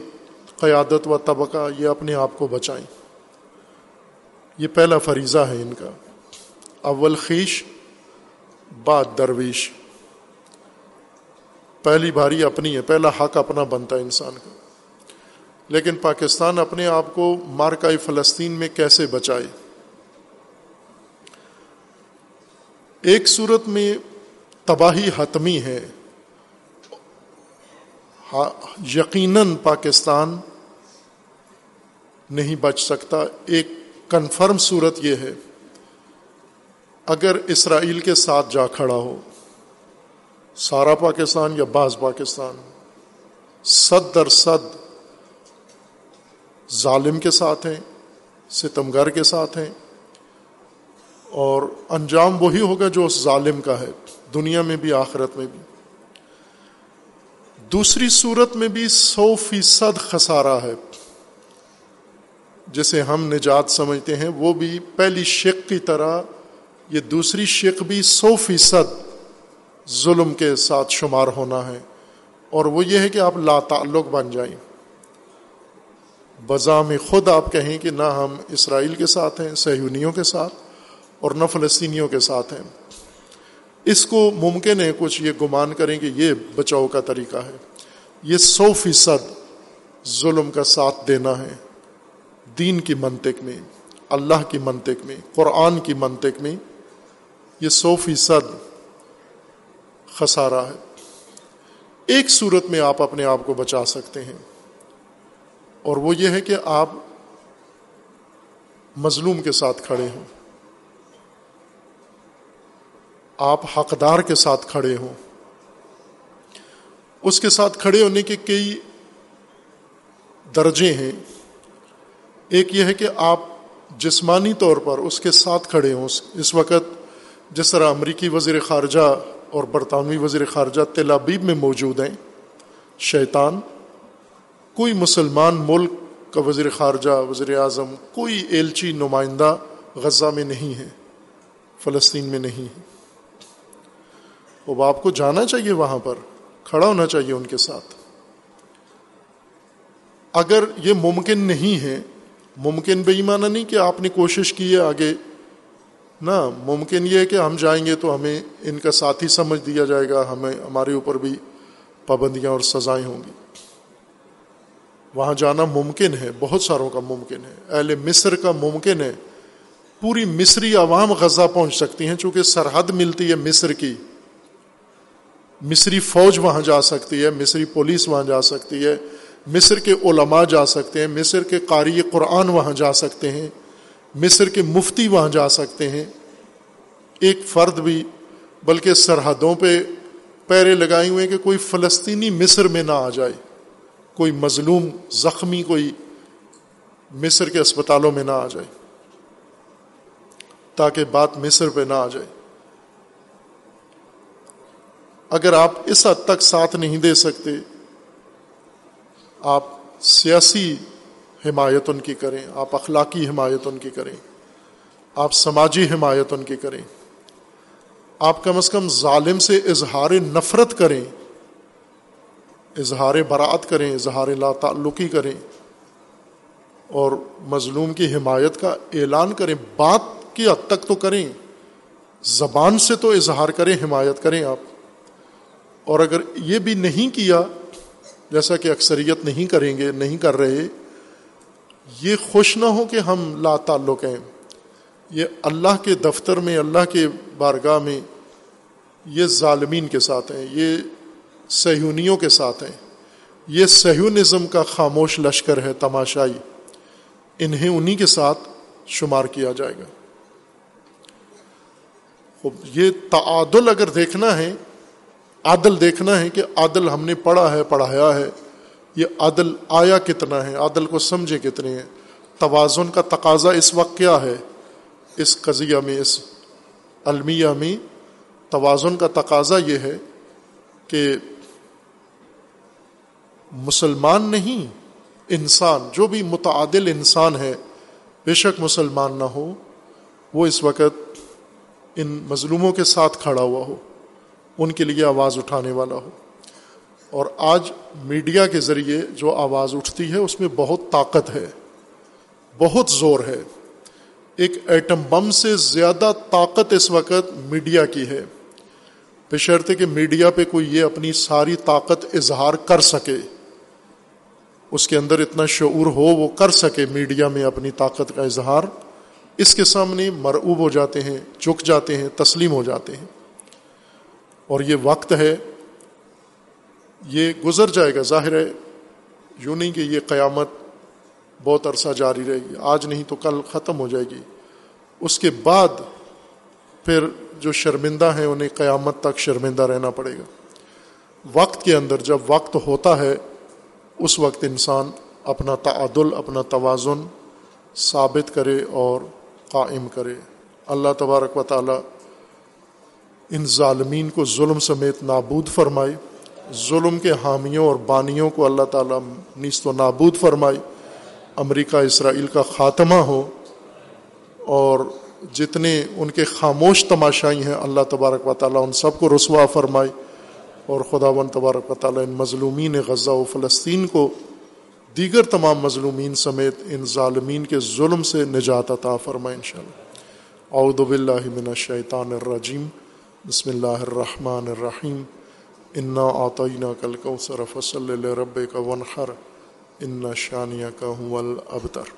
قیادت و طبقہ، یہ اپنے آپ کو بچائیں. یہ پہلا فریضہ ہے ان کا، اول خیش بعد درویش. پہلی بھاری اپنی ہے، پہلا حق اپنا بنتا ہے انسان کا. لیکن پاکستان اپنے آپ کو مارکائے فلسطین میں کیسے بچائے؟ ایک صورت میں تباہی حتمی ہے. یقیناً پاکستان نہیں بچ سکتا. ایک کنفرم صورت یہ ہے اگر اسرائیل کے ساتھ جا کھڑا ہو، سارا پاکستان یا بعض پاکستان 100% ظالم کے ساتھ ہیں، ستمگر کے ساتھ ہیں، اور انجام وہی ہوگا جو اس ظالم کا ہے، دنیا میں بھی آخرت میں بھی. دوسری صورت میں بھی 100% خسارہ ہے. جسے ہم نجات سمجھتے ہیں، وہ بھی پہلی شق کی طرح یہ دوسری شق بھی 100% ظلم کے ساتھ شمار ہونا ہے. اور وہ یہ ہے کہ آپ لا تعلق بن جائیں. بزا میں خود آپ کہیں کہ نہ ہم اسرائیل کے ساتھ ہیں، صہیونیوں کے ساتھ، اور نہ فلسطینیوں کے ساتھ ہیں. اس کو ممکن ہے کچھ یہ گمان کریں کہ یہ بچاؤ کا طریقہ ہے. یہ 100% ظلم کا ساتھ دینا ہے، دین کی منطق میں، اللہ کی منطق میں، قرآن کی منطق میں. یہ 100% خسارہ ہے. ایک صورت میں آپ اپنے آپ کو بچا سکتے ہیں، اور وہ یہ ہے کہ آپ مظلوم کے ساتھ کھڑے ہوں، آپ حقدار کے ساتھ کھڑے ہوں. اس کے ساتھ کھڑے ہونے کے کئی درجے ہیں. ایک یہ ہے کہ آپ جسمانی طور پر اس کے ساتھ کھڑے ہوں. اس وقت جس طرح امریکی وزیر خارجہ اور برطانوی وزیر خارجہ تل ابیب میں موجود ہیں، شیطان کوئی مسلمان ملک کا وزیر خارجہ، وزیر اعظم، کوئی ایلچی نمائندہ غزہ میں نہیں ہے، فلسطین میں نہیں ہے. اب آپ کو جانا چاہیے، وہاں پر کھڑا ہونا چاہیے ان کے ساتھ. اگر یہ ممکن نہیں ہے، ممکن بے ایمانہ نہیں کہ آپ نے کوشش کی ہے آگے، نہ ممکن یہ ہے کہ ہم جائیں گے تو ہمیں ان کا ساتھی سمجھ دیا جائے گا، ہمیں ہمارے اوپر بھی پابندیاں اور سزائیں ہوں گی. وہاں جانا ممکن ہے، بہت ساروں کا ممکن ہے، اہل مصر کا ممکن ہے، پوری مصری عوام غزہ پہنچ سکتی ہیں چونکہ سرحد ملتی ہے مصر کی. مصری فوج وہاں جا سکتی ہے، مصری پولیس وہاں جا سکتی ہے، مصر کے علماء جا سکتے ہیں، مصر کے قاری قرآن وہاں جا سکتے ہیں، مصر کے مفتی وہاں جا سکتے ہیں. ایک فرد بھی بلکہ سرحدوں پہ پیرے لگائے ہوئے ہیں کہ کوئی فلسطینی مصر میں نہ آ جائے، کوئی مظلوم زخمی کوئی مصر کے اسپتالوں میں نہ آ جائے، تاکہ بات مصر پہ نہ آ جائے. اگر آپ اس حد تک ساتھ نہیں دے سکتے، آپ سیاسی حمایت ان کی کریں، آپ اخلاقی حمایت ان کی کریں، آپ سماجی حمایت ان کی کریں، آپ کم از کم ظالم سے اظہار نفرت کریں، اظہار برات کریں، اظہار لا تعلقی کریں اور مظلوم کی حمایت کا اعلان کریں. بات کی حد تک تو کریں، زبان سے تو اظہار کریں، حمایت کریں آپ. اور اگر یہ بھی نہیں کیا، جیسا کہ اکثریت نہیں کریں گے، نہیں کر رہے، یہ خوش نہ ہو کہ ہم لا تعلق ہیں. یہ اللہ کے دفتر میں، اللہ کے بارگاہ میں یہ ظالمین کے ساتھ ہیں، یہ صہیونیوں کے ساتھ ہیں، یہ صہیونزم کا خاموش لشکر ہے، تماشائی. انہیں انہی کے ساتھ شمار کیا جائے گا. خب یہ تعادل اگر دیکھنا ہے، عادل دیکھنا ہے کہ عادل ہم نے پڑھا ہے، پڑھایا ہے، یہ عادل آیا کتنا ہے، عادل کو سمجھے کتنے ہیں. توازن کا تقاضا اس وقت کیا ہے اس قضیہ میں، اس المیہ میں؟ توازن کا تقاضا یہ ہے کہ مسلمان نہیں، انسان، جو بھی متعادل انسان ہے، بے شک مسلمان نہ ہو، وہ اس وقت ان مظلوموں کے ساتھ کھڑا ہوا ہو، ان کے لیے آواز اٹھانے والا ہو. اور آج میڈیا کے ذریعے جو آواز اٹھتی ہے اس میں بہت طاقت ہے، بہت زور ہے. ایک ایٹم بم سے زیادہ طاقت اس وقت میڈیا کی ہے، بشرطے کہ میڈیا پہ کوئی یہ اپنی ساری طاقت اظہار کر سکے، اس کے اندر اتنا شعور ہو وہ کر سکے میڈیا میں اپنی طاقت کا اظہار. اس کے سامنے مرعوب ہو جاتے ہیں، جھک جاتے ہیں، تسلیم ہو جاتے ہیں. اور یہ وقت ہے، یہ گزر جائے گا، ظاہر ہے، یوں نہیں کہ یہ قیامت بہت عرصہ جاری رہے گی، آج نہیں تو کل ختم ہو جائے گی. اس کے بعد پھر جو شرمندہ ہیں انہیں قیامت تک شرمندہ رہنا پڑے گا. وقت کے اندر جب وقت ہوتا ہے، اس وقت انسان اپنا تعادل، اپنا توازن ثابت کرے اور قائم کرے. اللہ تبارک و تعالی ان ظالمین کو ظلم سمیت نابود فرمائے، ظلم کے حامیوں اور بانیوں کو اللہ تعالیٰ نیست و نابود فرمائے، امریکہ اسرائیل کا خاتمہ ہو، اور جتنے ان کے خاموش تماشائی ہیں اللہ تبارک و تعالیٰ ان سب کو رسوا فرمائے، اور خداوند تبارک و تعالیٰ ان مظلومین غزہ و فلسطین کو، دیگر تمام مظلومین سمیت ان ظالمین کے ظلم سے نجات عطا فرمائے انشاءاللہ. اعوذ باللہ من الشیطان الرجیم، بسم اللہ الرحمن الرحیم. انا اعطیناک الکوثر فصل لربک وانحر ان شانیک هو الابتر.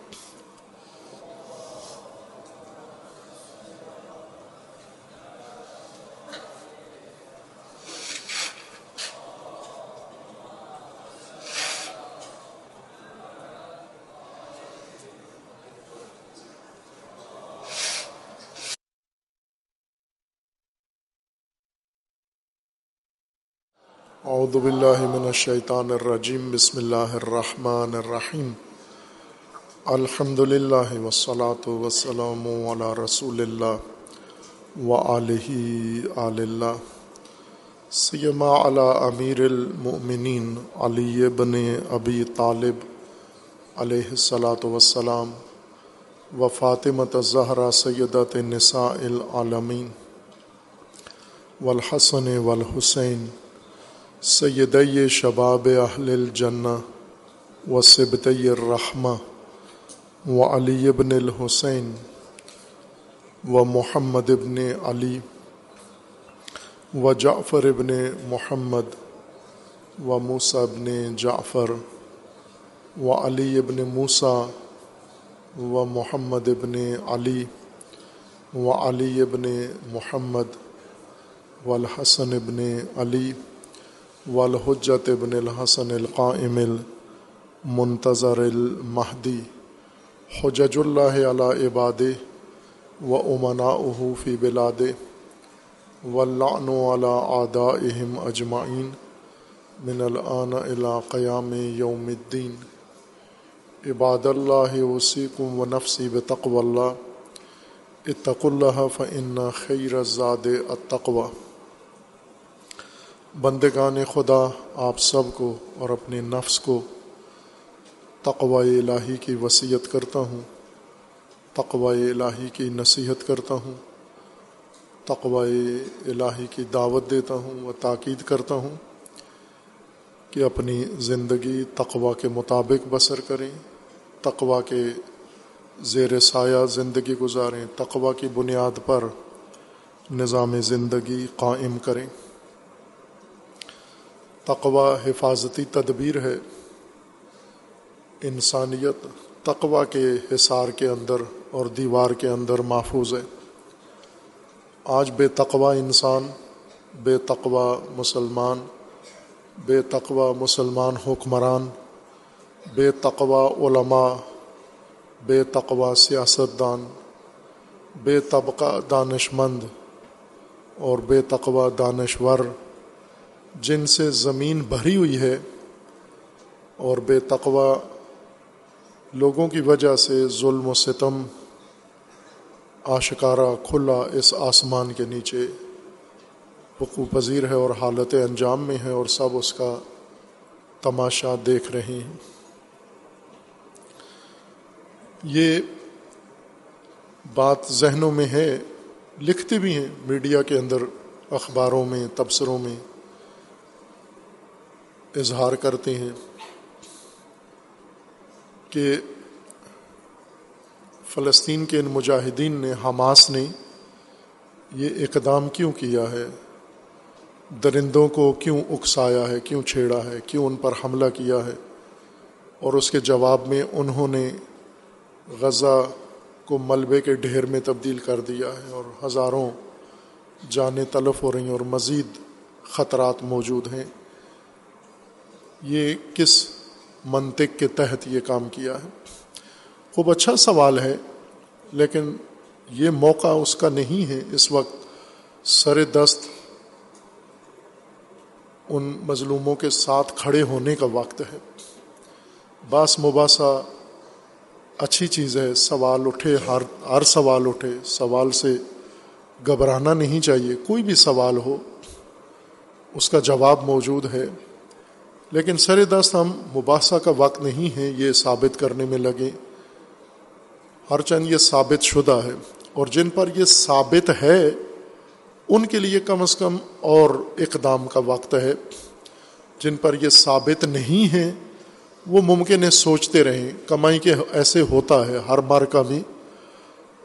اعوذ باللہ من الشیطان الرجیم بسم اللہ الرحمن الرحیم الحمدللہ والصلاة والسلام علی رسول اللہ وآلہ آل اللہ سیما علی امیر المؤمنین علی بن ابی طالب علیہ الصلاۃ والسلام و فاطمۃ الزہرا سیدۃ النساء العالمین والحسن والحسین سیدی شباب اہل الجنہ و سبطی الرحمہ و علی ابن الحسین و محمد ابن علی و جعفر ابن محمد و موسیٰ ابن جعفر و علی ابن موسیٰ و محمد ابن علی و علی ابن محمد والحسن ابن علی والحجت ابن الحسن القائم المنتظر المہدی حجج اللہ علی عبادہ و امناؤہ فی بلادہ واللعن علی اعدائہم اجمعین من الآن الی قیام یوم الدین عباد اللہ اوصیکم و نفسی بتقوی اللہ اتقوا اللہ فإن خیر الزاد التقوی۔ بندگان خدا، آپ سب کو اور اپنے نفس کو تقوی الہی کی وصیت کرتا ہوں، تقوی الہی کی نصیحت کرتا ہوں، تقوی الہی کی دعوت دیتا ہوں و تاکید کرتا ہوں کہ اپنی زندگی تقوی کے مطابق بسر کریں، تقوی کے زیر سایہ زندگی گزاریں، تقوی کی بنیاد پر نظام زندگی قائم کریں۔ تقوی حفاظتی تدبیر ہے، انسانیت تقوی کے حصار کے اندر اور دیوار کے اندر محفوظ ہے۔ آج بے تقوی انسان، بے تقوی مسلمان، بے تقوی مسلمان حکمران، بے تقوی علماء، بے تقوی سیاستدان، بے طبقہ دانشمند اور بے تقوی دانشور، جن سے زمین بھری ہوئی ہے، اور بے تقوی لوگوں کی وجہ سے ظلم و ستم آشکارا کھلا اس آسمان کے نیچے وقوع پذیر ہے اور حالت انجام میں ہے، اور سب اس کا تماشا دیکھ رہے ہیں۔ یہ بات ذہنوں میں ہے، لکھتے بھی ہیں میڈیا کے اندر، اخباروں میں، تبصروں میں اظہار کرتے ہیں کہ فلسطین کے ان مجاہدین نے، حماس نے یہ اقدام کیوں کیا ہے، درندوں کو کیوں اکسایا ہے، کیوں چھیڑا ہے، کیوں ان پر حملہ کیا ہے، اور اس کے جواب میں انہوں نے غزہ کو ملبے کے ڈھیر میں تبدیل کر دیا ہے اور ہزاروں جانیں تلف ہو رہی ہیں اور مزید خطرات موجود ہیں۔ یہ کس منطق کے تحت یہ کام کیا ہے؟ خوب اچھا سوال ہے، لیکن یہ موقع اس کا نہیں ہے۔ اس وقت سر دست ان مظلوموں کے ساتھ کھڑے ہونے کا وقت ہے۔ باس مباحثہ اچھی چیز ہے، سوال اٹھے، ہر سوال اٹھے، سوال سے گھبرانا نہیں چاہیے، کوئی بھی سوال ہو اس کا جواب موجود ہے، لیکن سر دست ہم مباحثہ کا وقت نہیں ہے یہ ثابت کرنے میں لگے۔ ہر چند یہ ثابت شدہ ہے، اور جن پر یہ ثابت ہے ان کے لیے کم از کم اور اقدام کا وقت ہے، جن پر یہ ثابت نہیں ہے وہ ممکن ہے سوچتے رہیں، کمائی کے ایسے ہوتا ہے ہر بار کا بھی۔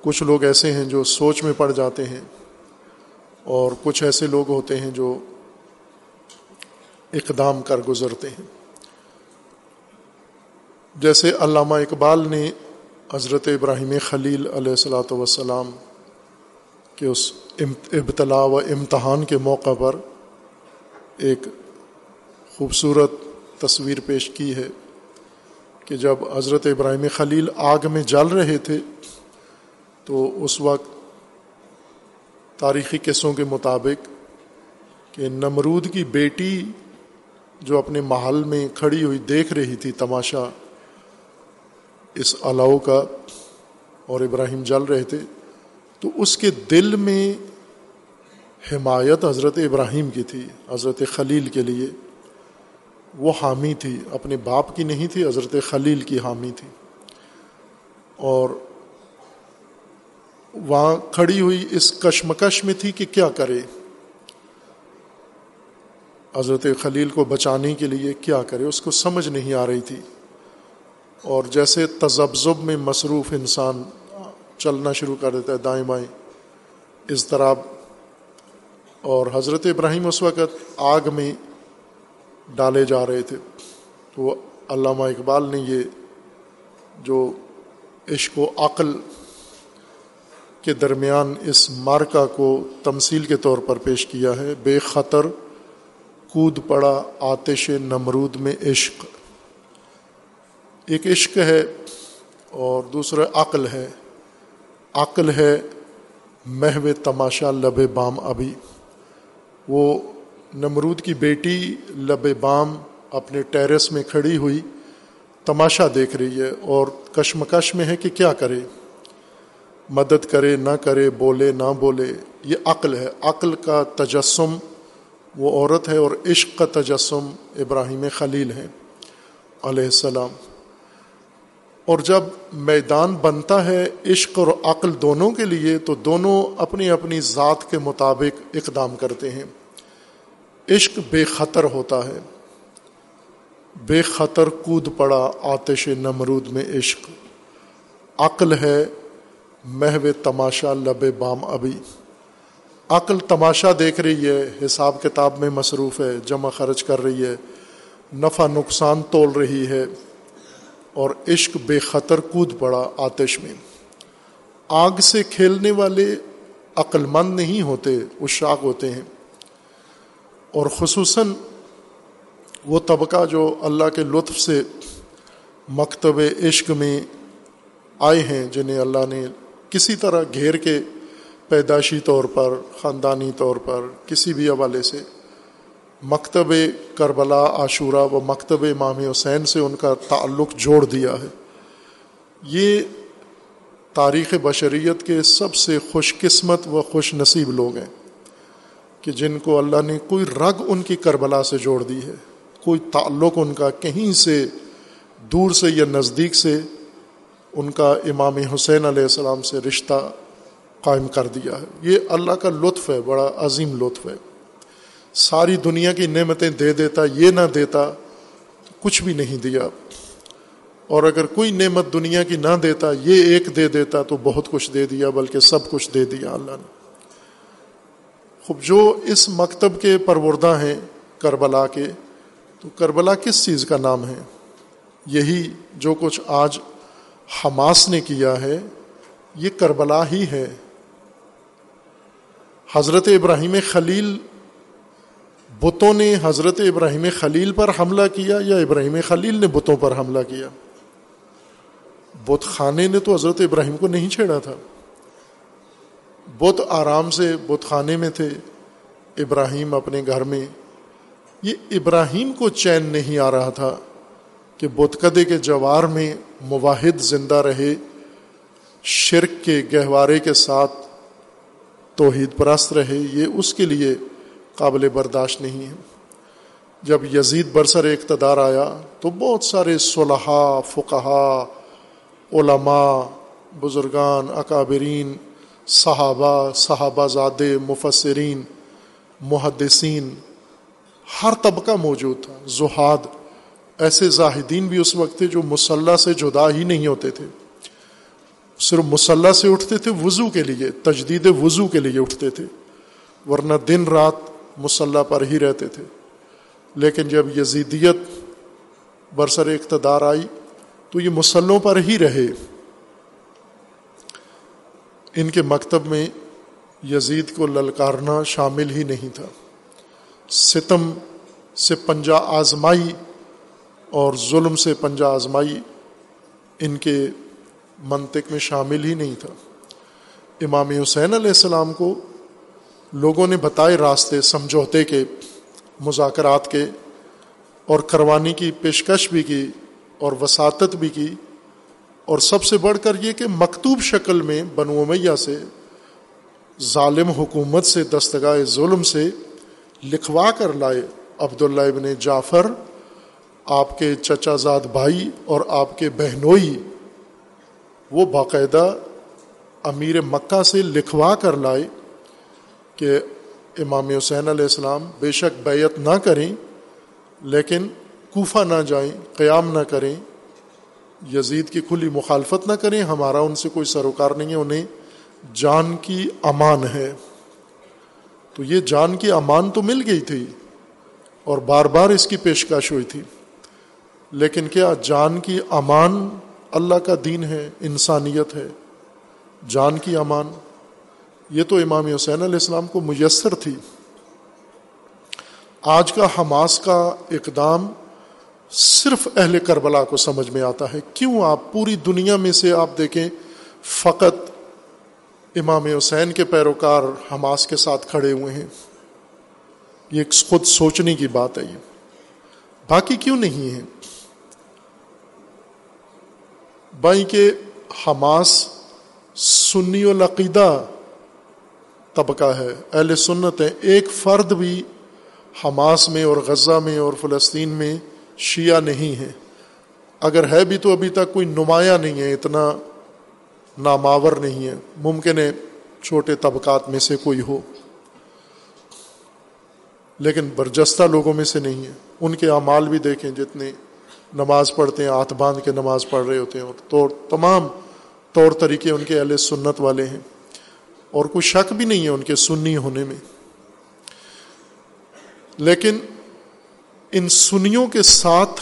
کچھ لوگ ایسے ہیں جو سوچ میں پڑ جاتے ہیں، اور کچھ ایسے لوگ ہوتے ہیں جو اقدام کر گزرتے ہیں۔ جیسے علامہ اقبال نے حضرت ابراہیم خلیل علیہ الصلاۃ والسلام کے اس ابتلاء و امتحان کے موقع پر ایک خوبصورت تصویر پیش کی ہے کہ جب حضرت ابراہیم خلیل آگ میں جل رہے تھے تو اس وقت تاریخی قصوں کے مطابق کہ نمرود کی بیٹی جو اپنے محل میں کھڑی ہوئی دیکھ رہی تھی تماشا اس الاؤ کا، اور ابراہیم جل رہے تھے، تو اس کے دل میں حمایت حضرت ابراہیم کی تھی، حضرت خلیل کے لیے وہ حامی تھی، اپنے باپ کی نہیں تھی، حضرت خلیل کی حامی تھی۔ اور وہاں کھڑی ہوئی اس کشمکش میں تھی کہ کیا کرے، حضرت خلیل کو بچانے کے لیے کیا کرے، اس کو سمجھ نہیں آ رہی تھی۔ اور جیسے تذبذب میں مصروف انسان چلنا شروع کر دیتا ہے دائیں بائیں اضطراب، اور حضرت ابراہیم اس وقت آگ میں ڈالے جا رہے تھے۔ تو علامہ اقبال نے یہ جو عشق و عقل کے درمیان اس مارکا کو تمثیل کے طور پر پیش کیا ہے، بے خطر کود پڑا آتش نمرود میں عشق، ایک عشق ہے اور دوسرا عقل ہے، عقل ہے محو تماشا لب بام ابھی، وہ نمرود کی بیٹی لب بام اپنے ٹیرس میں کھڑی ہوئی تماشا دیکھ رہی ہے اور کشمکش میں ہے کہ کیا کرے، مدد کرے نہ کرے، بولے نہ بولے، یہ عقل ہے۔ عقل کا تجسم وہ عورت ہے اور عشق کا تجسم ابراہیم خلیل ہے علیہ السلام۔ اور جب میدان بنتا ہے عشق اور عقل دونوں کے لیے تو دونوں اپنی اپنی ذات کے مطابق اقدام کرتے ہیں۔ عشق بے خطر ہوتا ہے، بے خطر کود پڑا آتش نمرود میں عشق، عقل ہے محو تماشا لب بام ابھی، عقل تماشا دیکھ رہی ہے، حساب کتاب میں مصروف ہے، جمع خرچ کر رہی ہے، نفع نقصان تول رہی ہے، اور عشق بے خطر کود پڑا آتش میں۔ آگ سے کھیلنے والے عقل مند نہیں ہوتے، عشاق ہوتے ہیں، اور خصوصاً وہ طبقہ جو اللہ کے لطف سے مکتب عشق میں آئے ہیں، جنہیں اللہ نے کسی طرح گھیر کے پیدائشی طور پر، خاندانی طور پر، کسی بھی حوالے سے مکتب کربلا، عاشورہ و مکتب امام حسین سے ان کا تعلق جوڑ دیا ہے۔ یہ تاریخ بشریت کے سب سے خوش قسمت و خوش نصیب لوگ ہیں کہ جن کو اللہ نے کوئی رگ ان کی کربلا سے جوڑ دی ہے، کوئی تعلق ان کا کہیں سے، دور سے یا نزدیک سے، ان کا امام حسین علیہ السلام سے رشتہ قائم کر دیا ہے۔ یہ اللہ کا لطف ہے، بڑا عظیم لطف ہے۔ ساری دنیا کی نعمتیں دے دیتا، یہ نہ دیتا کچھ بھی نہیں دیا، اور اگر کوئی نعمت دنیا کی نہ دیتا، یہ ایک دے دیتا تو بہت کچھ دے دیا، بلکہ سب کچھ دے دیا اللہ نے۔ خب جو اس مکتب کے پروردہ ہیں کربلا کے، تو کربلا کس چیز کا نام ہے؟ یہی جو کچھ آج حماس نے کیا ہے، یہ کربلا ہی ہے۔ حضرت ابراہیم خلیل، بتوں نے حضرت ابراہیم خلیل پر حملہ کیا یا ابراہیم خلیل نے بتوں پر حملہ کیا؟ بت خانے نے تو حضرت ابراہیم کو نہیں چھیڑا تھا، بت آرام سے بت خانے میں تھے، ابراہیم اپنے گھر میں۔ یہ ابراہیم کو چین نہیں آ رہا تھا کہ بت کدے کے جوار میں موحد زندہ رہے، شرک کے گہوارے کے ساتھ توحید پرست رہے، یہ اس کے لیے قابل برداشت نہیں ہے۔ جب یزید برسر اقتدار آیا تو بہت سارے صلحاء، فقہاء، علماء، بزرگان، اکابرین، صحابہ، صحابہ زادے، مفسرین، محدثین، ہر طبقہ موجود تھا، زہاد، ایسے زاہدین بھی اس وقت تھے جو مصلی سے جدا ہی نہیں ہوتے تھے، صرف مصلی سے اٹھتے تھے وضو کے لیے، تجدید وضو کے لیے اٹھتے تھے، ورنہ دن رات مصلی پر ہی رہتے تھے۔ لیکن جب یزیدیت برسر اقتدار آئی تو یہ مصلوں پر ہی رہے۔ ان کے مکتب میں یزید کو للکارنا شامل ہی نہیں تھا، ستم سے پنجہ آزمائی اور ظلم سے پنجہ آزمائی ان کے منطق میں شامل ہی نہیں تھا۔ امام حسین علیہ السلام کو لوگوں نے بتائے راستے، سمجھوتے کے، مذاکرات کے، اور کروانے کی پیشکش بھی کی اور وساطت بھی کی، اور سب سے بڑھ کر یہ کہ مکتوب شکل میں بنو امیہ سے، ظالم حکومت سے، دستگاہ ظلم سے لکھوا کر لائے عبداللہ ابن جعفر، آپ کے چچا زاد بھائی اور آپ کے بہنوئی، وہ باقاعدہ امیر مکہ سے لکھوا کر لائے کہ امام حسین علیہ السلام بے شک بیعت نہ کریں لیکن کوفہ نہ جائیں، قیام نہ کریں، یزید کی کھلی مخالفت نہ کریں، ہمارا ان سے کوئی سروکار نہیں ہے، انہیں جان کی امان ہے۔ تو یہ جان کی امان تو مل گئی تھی اور بار بار اس کی پیشکش ہوئی تھی، لیکن کیا جان کی امان اللہ کا دین ہے، انسانیت ہے؟ جان کی امان یہ تو امام حسین علیہ السلام کو میسر تھی۔ آج کا حماس کا اقدام صرف اہل کربلا کو سمجھ میں آتا ہے، کیوں؟ آپ پوری دنیا میں سے آپ دیکھیں، فقط امام حسین کے پیروکار حماس کے ساتھ کھڑے ہوئے ہیں۔ یہ ایک خود سوچنے کی بات ہے، یہ باقی کیوں نہیں ہے؟ بھائی کہ حماس سنی العقیدہ طبقہ ہے، اہل سنت ہے، ایک فرد بھی حماس میں اور غزہ میں اور فلسطین میں شیعہ نہیں ہے، اگر ہے بھی تو ابھی تک کوئی نمایاں نہیں ہے، اتنا ناماور نہیں ہے، ممکن ہے چھوٹے طبقات میں سے کوئی ہو، لیکن برجستہ لوگوں میں سے نہیں ہے۔ ان کے اعمال بھی دیکھیں، جتنے نماز پڑھتے ہیں ہاتھ باندھ کے نماز پڑھ رہے ہوتے ہیں، اور تمام طور طریقے ان کے اہل سنت والے ہیں، اور کوئی شک بھی نہیں ہے ان کے سنی ہونے میں۔ لیکن ان سنیوں کے ساتھ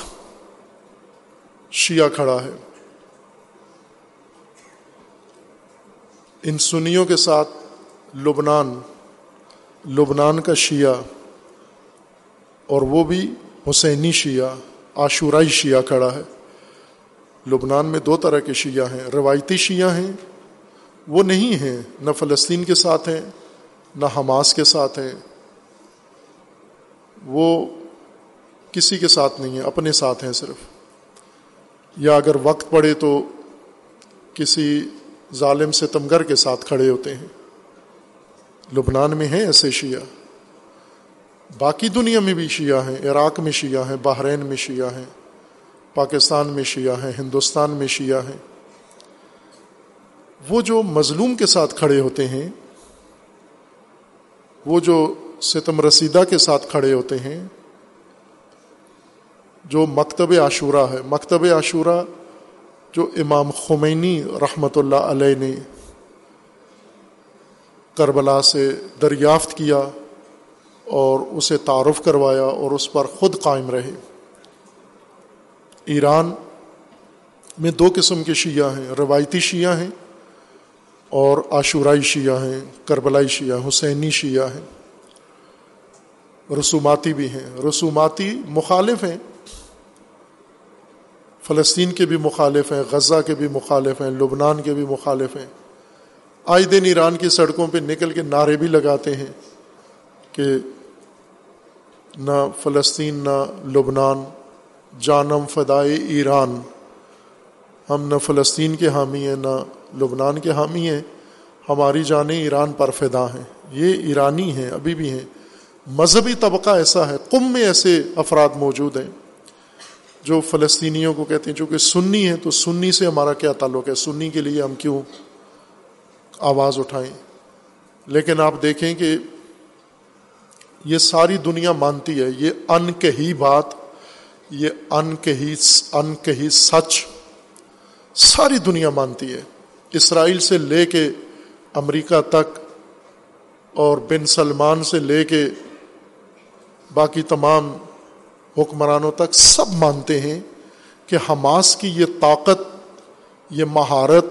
شیعہ کھڑا ہے، ان سنیوں کے ساتھ لبنان کا شیعہ، اور وہ بھی حسینی شیعہ، عاشورائی شیعہ کھڑا ہے۔ لبنان میں دو طرح کے شیعہ ہیں، روایتی شیعہ ہیں، وہ نہیں ہیں، نہ فلسطین کے ساتھ ہیں نہ حماس کے ساتھ ہیں، وہ کسی کے ساتھ نہیں ہے، اپنے ساتھ ہیں صرف، یا اگر وقت پڑے تو کسی ظالم ستمگر کے ساتھ کھڑے ہوتے ہیں۔ لبنان میں ہیں ایسے شیعہ، باقی دنیا میں بھی شیعہ ہیں، عراق میں شیعہ ہیں، بحرین میں شیعہ ہیں، پاکستان میں شیعہ ہیں، ہندوستان میں شیعہ ہیں۔ وہ جو مظلوم کے ساتھ کھڑے ہوتے ہیں، وہ جو ستم رسیدہ کے ساتھ کھڑے ہوتے ہیں، جو مکتب عاشورہ ہے، مکتب عاشورہ جو امام خمینی رحمۃ اللہ علیہ نے کربلا سے دریافت کیا اور اسے تعارف کروایا اور اس پر خود قائم رہے۔ ایران میں دو قسم کے شیعہ ہیں، روایتی شیعہ ہیں اور عاشورائی شیعہ ہیں، کربلائی شیعہ، حسینی شیعہ ہیں، رسوماتی بھی ہیں، رسوماتی مخالف ہیں، فلسطین کے بھی مخالف ہیں، غزہ کے بھی مخالف ہیں، لبنان کے بھی مخالف ہیں، آئے دن ایران کی سڑکوں پہ نکل کے نعرے بھی لگاتے ہیں کہ نہ فلسطین نہ لبنان، جانم فدائے ایران، ہم نہ فلسطین کے حامی ہیں نہ لبنان کے حامی ہیں، ہماری جانیں ایران پر فدا ہیں۔ یہ ایرانی ہیں، ابھی بھی ہیں۔ مذہبی طبقہ ایسا ہے، قم میں ایسے افراد موجود ہیں جو فلسطینیوں کو کہتے ہیں چونکہ سنی ہیں تو سنی سے ہمارا کیا تعلق ہے، سنی کے لیے ہم کیوں آواز اٹھائیں۔ لیکن آپ دیکھیں کہ یہ ساری دنیا مانتی ہے، یہ ان کہی بات، یہ ان کہی سچ ساری دنیا مانتی ہے، اسرائیل سے لے کے امریکہ تک اور بن سلمان سے لے کے باقی تمام حکمرانوں تک سب مانتے ہیں کہ حماس کی یہ طاقت، یہ مہارت،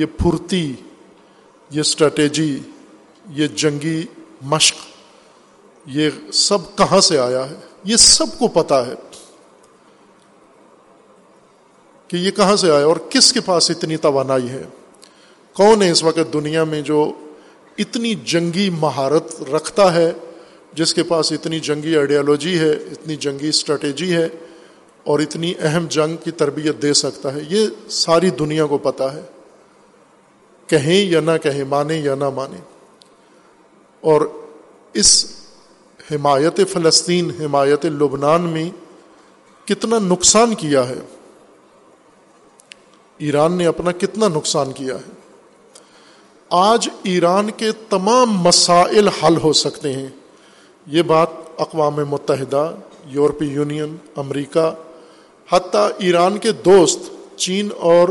یہ پھرتی، یہ اسٹریٹجی، یہ جنگی مشق، یہ سب کہاں سے آیا ہے، یہ سب کو پتہ ہے کہ یہ کہاں سے آیا اور کس کے پاس اتنی توانائی ہے، کون ہے اس وقت دنیا میں جو اتنی جنگی مہارت رکھتا ہے جس کے پاس اتنی جنگی آئیڈیالوجی ہے، اتنی جنگی اسٹریٹجی ہے اور اتنی اہم جنگ کی تربیت دے سکتا ہے، یہ ساری دنیا کو پتہ ہے، کہیں یا نہ کہیں، مانیں یا نہ مانیں. اور اس حمایت فلسطین، حمایت لبنان میں کتنا نقصان کیا ہے، ایران نے اپنا کتنا نقصان کیا ہے. آج ایران کے تمام مسائل حل ہو سکتے ہیں، یہ بات اقوام متحدہ، یورپی یونین، امریکہ، حتیٰ ایران کے دوست چین اور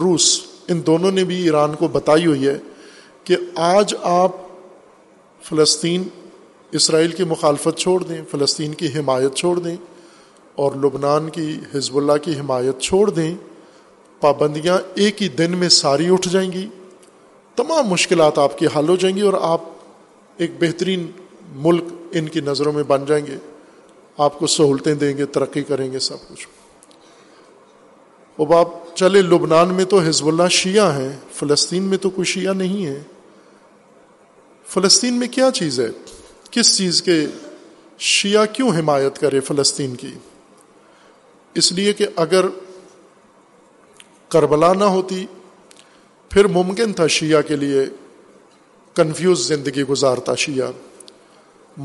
روس، ان دونوں نے بھی ایران کو بتائی ہوئی ہے کہ آج آپ فلسطین، اسرائیل کی مخالفت چھوڑ دیں، فلسطین کی حمایت چھوڑ دیں اور لبنان کی حزب اللہ کی حمایت چھوڑ دیں، پابندیاں ایک ہی دن میں ساری اٹھ جائیں گی، تمام مشکلات آپ کی حل ہو جائیں گی اور آپ ایک بہترین ملک ان کی نظروں میں بن جائیں گے، آپ کو سہولتیں دیں گے، ترقی کریں گے، سب کچھ. اب آپ چلے، لبنان میں تو حزب اللہ شیعہ ہیں، فلسطین میں تو کوئی شیعہ نہیں ہے. فلسطین میں کیا چیز ہے، کس چیز کے شیعہ کیوں حمایت کرے فلسطین کی؟ اس لیے کہ اگر کربلا نہ ہوتی پھر ممکن تھا شیعہ کے لیے کنفیوز زندگی گزارتا شیعہ،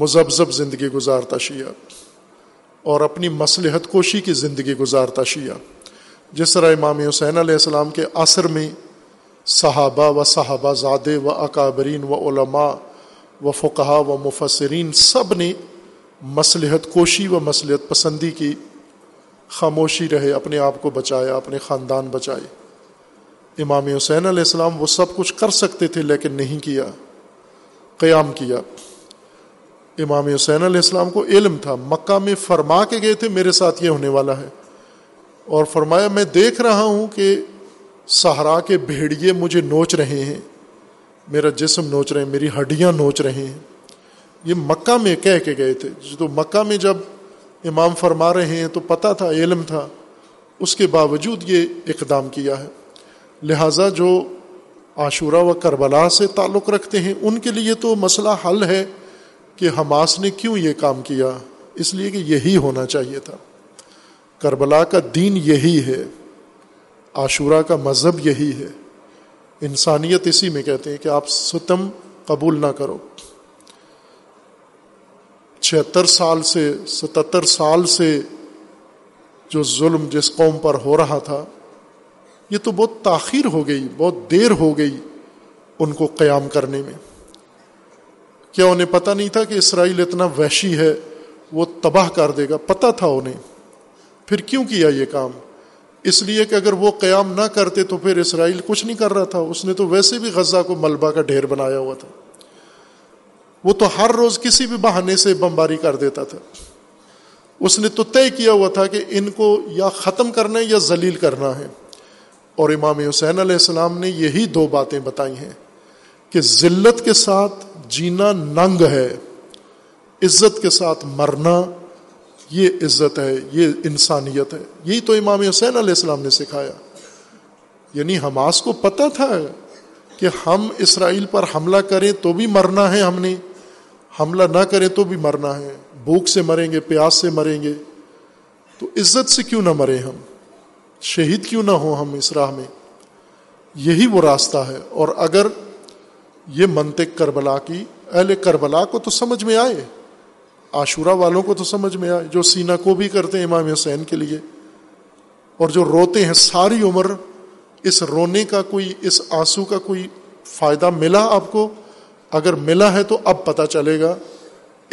مذبذب زندگی گزارتا شیعہ اور اپنی مصلحت کوشی کی زندگی گزارتا شیعہ، جس طرح امام حسین علیہ السلام کے عصر میں صحابہ و صحابہ زادے و اکابرین و علماء و فقہا و مفسرین سب نے مصلحت کوشی و مصلحت پسندی کی، خاموشی رہے، اپنے آپ کو بچایا، اپنے خاندان بچائے. امام حسین علیہ السلام وہ سب کچھ کر سکتے تھے لیکن نہیں کیا، قیام کیا. امام حسین علیہ السلام کو علم تھا، مکہ میں فرما کے گئے تھے میرے ساتھ یہ ہونے والا ہے، اور فرمایا میں دیکھ رہا ہوں کہ صحرا کے بھیڑیے مجھے نوچ رہے ہیں، میرا جسم نوچ رہے ہیں، میری ہڈیاں نوچ رہے ہیں. یہ مکہ میں کہہ کے گئے تھے. تو مکہ میں جب امام فرما رہے ہیں تو پتہ تھا، علم تھا، اس کے باوجود یہ اقدام کیا ہے. لہٰذا جو عاشورہ و کربلا سے تعلق رکھتے ہیں ان کے لیے تو مسئلہ حل ہے کہ حماس نے کیوں یہ کام کیا، اس لیے کہ یہی ہونا چاہیے تھا. کربلا کا دین یہی ہے، عاشورہ کا مذہب یہی ہے، انسانیت اسی میں کہتے ہیں کہ آپ ستم قبول نہ کرو. 76 سال سے 77 سال سے جو ظلم جس قوم پر ہو رہا تھا، یہ تو بہت تاخیر ہو گئی، بہت دیر ہو گئی ان کو قیام کرنے میں. کیا انہیں پتہ نہیں تھا کہ اسرائیل اتنا وحشی ہے، وہ تباہ کر دے گا؟ پتہ تھا انہیں، پھر کیوں کیا یہ کام؟ اس لیے کہ اگر وہ قیام نہ کرتے تو پھر اسرائیل کچھ نہیں کر رہا تھا، اس نے تو ویسے بھی غزہ کو ملبہ کا ڈھیر بنایا ہوا تھا، وہ تو ہر روز کسی بھی بہانے سے بمباری کر دیتا تھا. اس نے تو طے کیا ہوا تھا کہ ان کو یا ختم کرنا ہے یا ذلیل کرنا ہے. اور امام حسین علیہ السلام نے یہی دو باتیں بتائی ہیں کہ ذلت کے ساتھ جینا ننگ ہے، عزت کے ساتھ مرنا یہ عزت ہے، یہ انسانیت ہے. یہی تو امام حسین علیہ السلام نے سکھایا. یعنی حماس کو پتہ تھا کہ ہم اسرائیل پر حملہ کریں تو بھی مرنا ہے، ہم نے حملہ نہ کریں تو بھی مرنا ہے، بھوک سے مریں گے، پیاس سے مریں گے، تو عزت سے کیوں نہ مریں، ہم شہید کیوں نہ ہوں ہم اس راہ میں. یہی وہ راستہ ہے. اور اگر یہ منطق کربلا کی، اہل کربلا کو تو سمجھ میں آئے، عاشورہ والوں کو تو سمجھ میں آئے، جو سینہ کوبی کرتے ہیں امام حسین کے لیے اور جو روتے ہیں ساری عمر، اس رونے کا کوئی، اس آنسو کا کوئی فائدہ ملا آپ کو؟ اگر ملا ہے تو اب پتہ چلے گا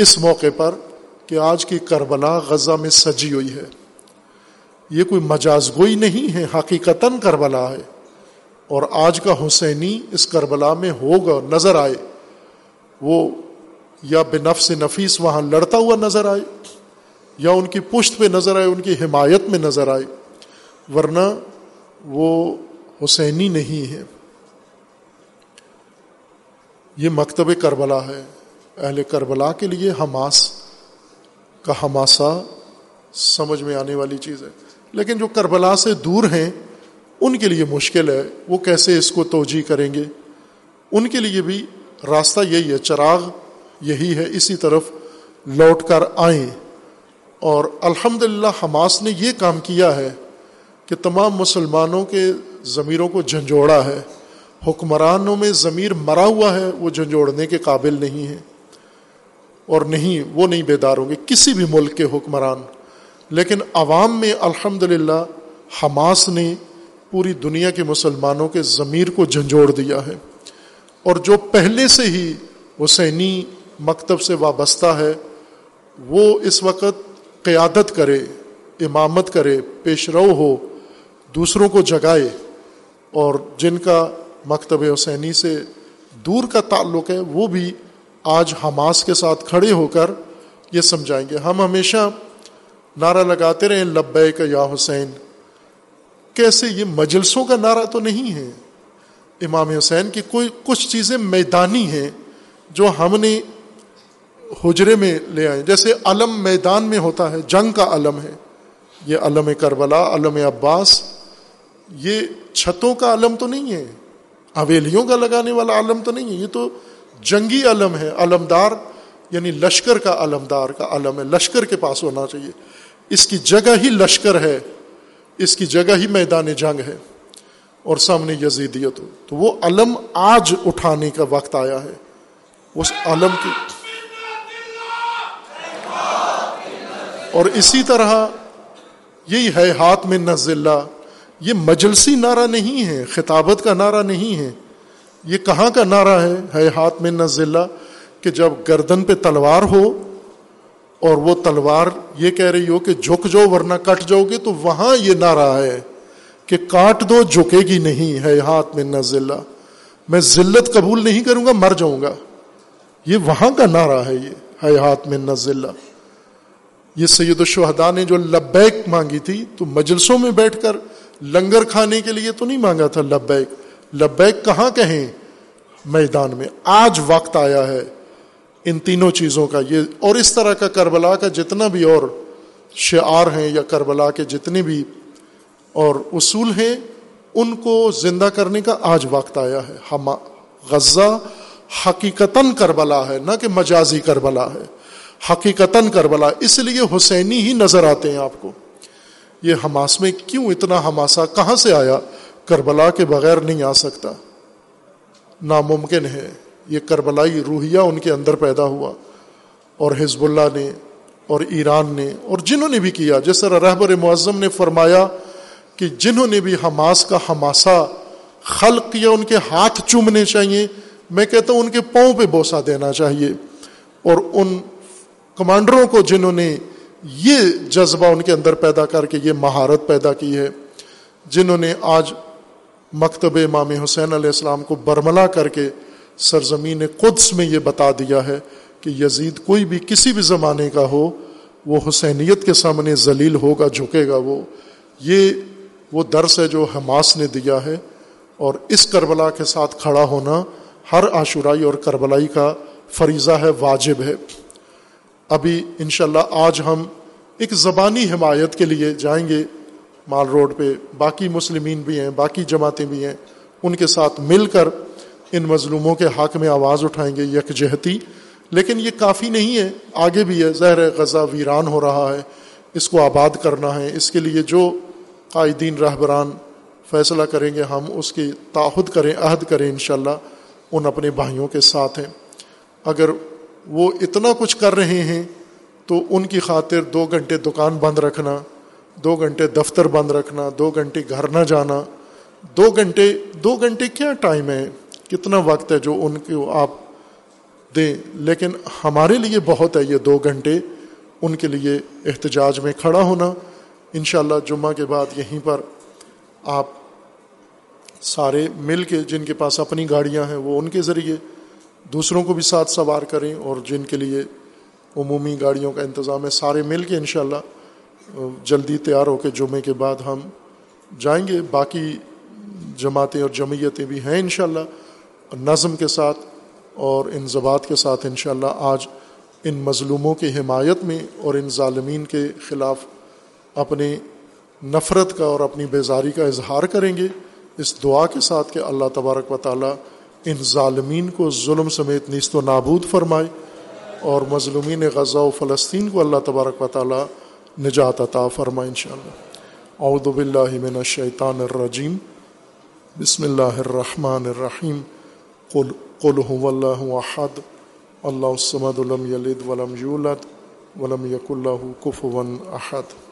اس موقع پر کہ آج کی کربلا غزہ میں سجی ہوئی ہے. یہ کوئی مجاز گوئی نہیں ہے، حقیقتاً کربلا ہے. اور آج کا حسینی اس کربلا میں ہوگا، نظر آئے، وہ یا بنفس نفیس وہاں لڑتا ہوا نظر آئے یا ان کی پشت پہ نظر آئے، ان کی حمایت میں نظر آئے، ورنہ وہ حسینی نہیں ہے. یہ مکتب کربلا ہے. اہل کربلا کے لیے حماس کا حماسہ سمجھ میں آنے والی چیز ہے، لیکن جو کربلا سے دور ہیں ان کے لیے مشکل ہے، وہ کیسے اس کو توجیہ کریں گے. ان کے لیے بھی راستہ یہی ہے، چراغ یہی ہے، اسی طرف لوٹ کر آئیں. اور الحمدللہ حماس نے یہ کام کیا ہے کہ تمام مسلمانوں کے ضمیروں کو جھنجھوڑا ہے. حکمرانوں میں ضمیر مرا ہوا ہے، وہ جھنجھوڑنے کے قابل نہیں ہے، اور نہیں وہ نہیں بیدار ہوں گے کسی بھی ملک کے حکمران. لیکن عوام میں الحمدللہ حماس نے پوری دنیا کے مسلمانوں کے ضمیر کو جھنجھوڑ دیا ہے، اور جو پہلے سے ہی حسینی مکتب سے وابستہ ہے وہ اس وقت قیادت کرے، امامت کرے، پیش رو ہو، دوسروں کو جگائے. اور جن کا مکتب حسینی سے دور کا تعلق ہے وہ بھی آج حماس کے ساتھ کھڑے ہو کر یہ سمجھائیں گے. ہم ہمیشہ نعرہ لگاتے رہیں لبیک یا حسین، کیسے یہ مجلسوں کا نعرہ تو نہیں ہے. امام حسین کی کوئی کچھ چیزیں میدانی ہیں جو ہم نے حجرے میں لے آئے، جیسے علم میدان میں ہوتا ہے، جنگ کا علم ہے یہ علم کربلا، علم عباس. یہ چھتوں کا علم تو نہیں ہے، حویلیوں کا لگانے والا علم تو نہیں ہے، یہ تو جنگی علم ہے. علمدار یعنی لشکر کا، علمدار کا علم ہے، لشکر کے پاس ہونا چاہیے. اس کی جگہ ہی لشکر ہے، اس کی جگہ ہی میدان جنگ ہے، اور سامنے یزیدیت ہو. تو وہ علم آج اٹھانے کا وقت آیا ہے. اس علم کی اور اسی طرح یہی ہے ہاتھ میں نزلہ، یہ مجلسی نعرہ نہیں ہے، خطابت کا نعرہ نہیں ہے. یہ کہاں کا نعرہ ہے ہاتھ میں نزلہ؟ کہ جب گردن پہ تلوار ہو اور وہ تلوار یہ کہہ رہی ہو کہ جھک جاؤ ورنہ کٹ جاؤ گے، تو وہاں یہ نعرہ ہے کہ کاٹ دو جھکے گی نہیں. ہے ہاتھ میں نہ ذلہ، میں ذلت قبول نہیں کروں گا، مر جاؤں گا. یہ وہاں کا نعرہ ہے، یہ ہے ہاتھ میں نہ ذلہ. یہ سید الشہداء نے جو لبیک مانگی تھی تو مجلسوں میں بیٹھ کر لنگر کھانے کے لیے تو نہیں مانگا تھا. لبیک لبیک کہاں کہیں؟ میدان میں. آج وقت آیا ہے ان تینوں چیزوں کا. یہ اور اس طرح کا کربلا کا جتنا بھی اور شعار ہیں یا کربلا کے جتنے بھی اور اصول ہیں ان کو زندہ کرنے کا آج وقت آیا ہے. ہم غزہ حقیقتاً کربلا ہے، نہ کہ مجازی کربلا ہے، حقیقتاً کربلا. اس لیے حسینی ہی نظر آتے ہیں آپ کو. یہ حماس میں کیوں اتنا حماسہ کہاں سے آیا؟ کربلا کے بغیر نہیں آ سکتا، ناممکن ہے. یہ کربلائی روحیہ ان کے اندر پیدا ہوا، اور حزب اللہ نے اور ایران نے اور جنہوں نے بھی کیا، جس طرح رہبر معظم نے فرمایا کہ جنہوں نے بھی حماس کا حماسہ خلق کیا ان کے ہاتھ چومنے چاہیے. میں کہتا ہوں ان کے پاؤں پہ بوسہ دینا چاہیے. اور ان کمانڈروں کو جنہوں نے یہ جذبہ ان کے اندر پیدا کر کے یہ مہارت پیدا کی ہے، جنہوں نے آج مکتب امام حسین علیہ السلام کو برملا کر کے سرزمین قدس میں یہ بتا دیا ہے کہ یزید کوئی بھی کسی بھی زمانے کا ہو وہ حسینیت کے سامنے ذلیل ہوگا، جھکے گا. یہ وہ درس ہے جو حماس نے دیا ہے، اور اس کربلا کے ساتھ کھڑا ہونا ہر عاشورائی اور کربلائی کا فریضہ ہے، واجب ہے. ابھی انشاءاللہ آج ہم ایک زبانی حمایت کے لیے جائیں گے مال روڈ پہ. باقی مسلمین بھی ہیں، باقی جماعتیں بھی ہیں، ان کے ساتھ مل کر ان مظلوموں کے حق میں آواز اٹھائیں گے، یکجہتی. لیکن یہ کافی نہیں ہے، آگے بھی ہے. زہر غزہ ویران ہو رہا ہے، اس کو آباد کرنا ہے. اس کے لیے جو قائدین رہبران فیصلہ کریں گے ہم اس کی تعہد کریں، عہد کریں. انشاءاللہ ان اپنے بھائیوں کے ساتھ ہیں. اگر وہ اتنا کچھ کر رہے ہیں تو ان کی خاطر 2 گھنٹے دکان بند رکھنا، 2 گھنٹے دفتر بند رکھنا، 2 گھنٹے گھر نہ جانا، 2 گھنٹے کیا ٹائم ہے، کتنا وقت ہے جو ان کو آپ دیں، لیکن ہمارے لیے بہت ہے یہ 2 گھنٹے. ان کے لیے احتجاج میں کھڑا ہونا. انشاءاللہ جمعہ کے بعد یہیں پر آپ سارے مل کے، جن کے پاس اپنی گاڑیاں ہیں وہ ان کے ذریعے دوسروں کو بھی ساتھ سوار کریں، اور جن کے لیے عمومی گاڑیوں کا انتظام ہے، سارے مل کے انشاءاللہ جلدی تیار ہو کے جمعے کے بعد ہم جائیں گے. باقی جماعتیں اور جمعیتیں بھی ہیں انشاءاللہ، نظم کے ساتھ اور انضباط کے ساتھ انشاءاللہ آج ان مظلوموں کی حمایت میں اور ان ظالمین کے خلاف اپنے نفرت کا اور اپنی بیزاری کا اظہار کریں گے، اس دعا کے ساتھ کہ اللہ تبارک و تعالی ان ظالمین کو ظلم سمیت نیست و نابود فرمائے. اور مظلومین غزہ و فلسطین کو اللہ تبارک و تعالیٰ نجات عطا فرمائے انشاءاللہ. اعوذ باللہ من الشیطان الرجیم بسم اللہ الرحمن الرحیم قل هو اللہ احد اللہ الصمد لم یلد ولم یولد ولم یکن لہ کفوا احد.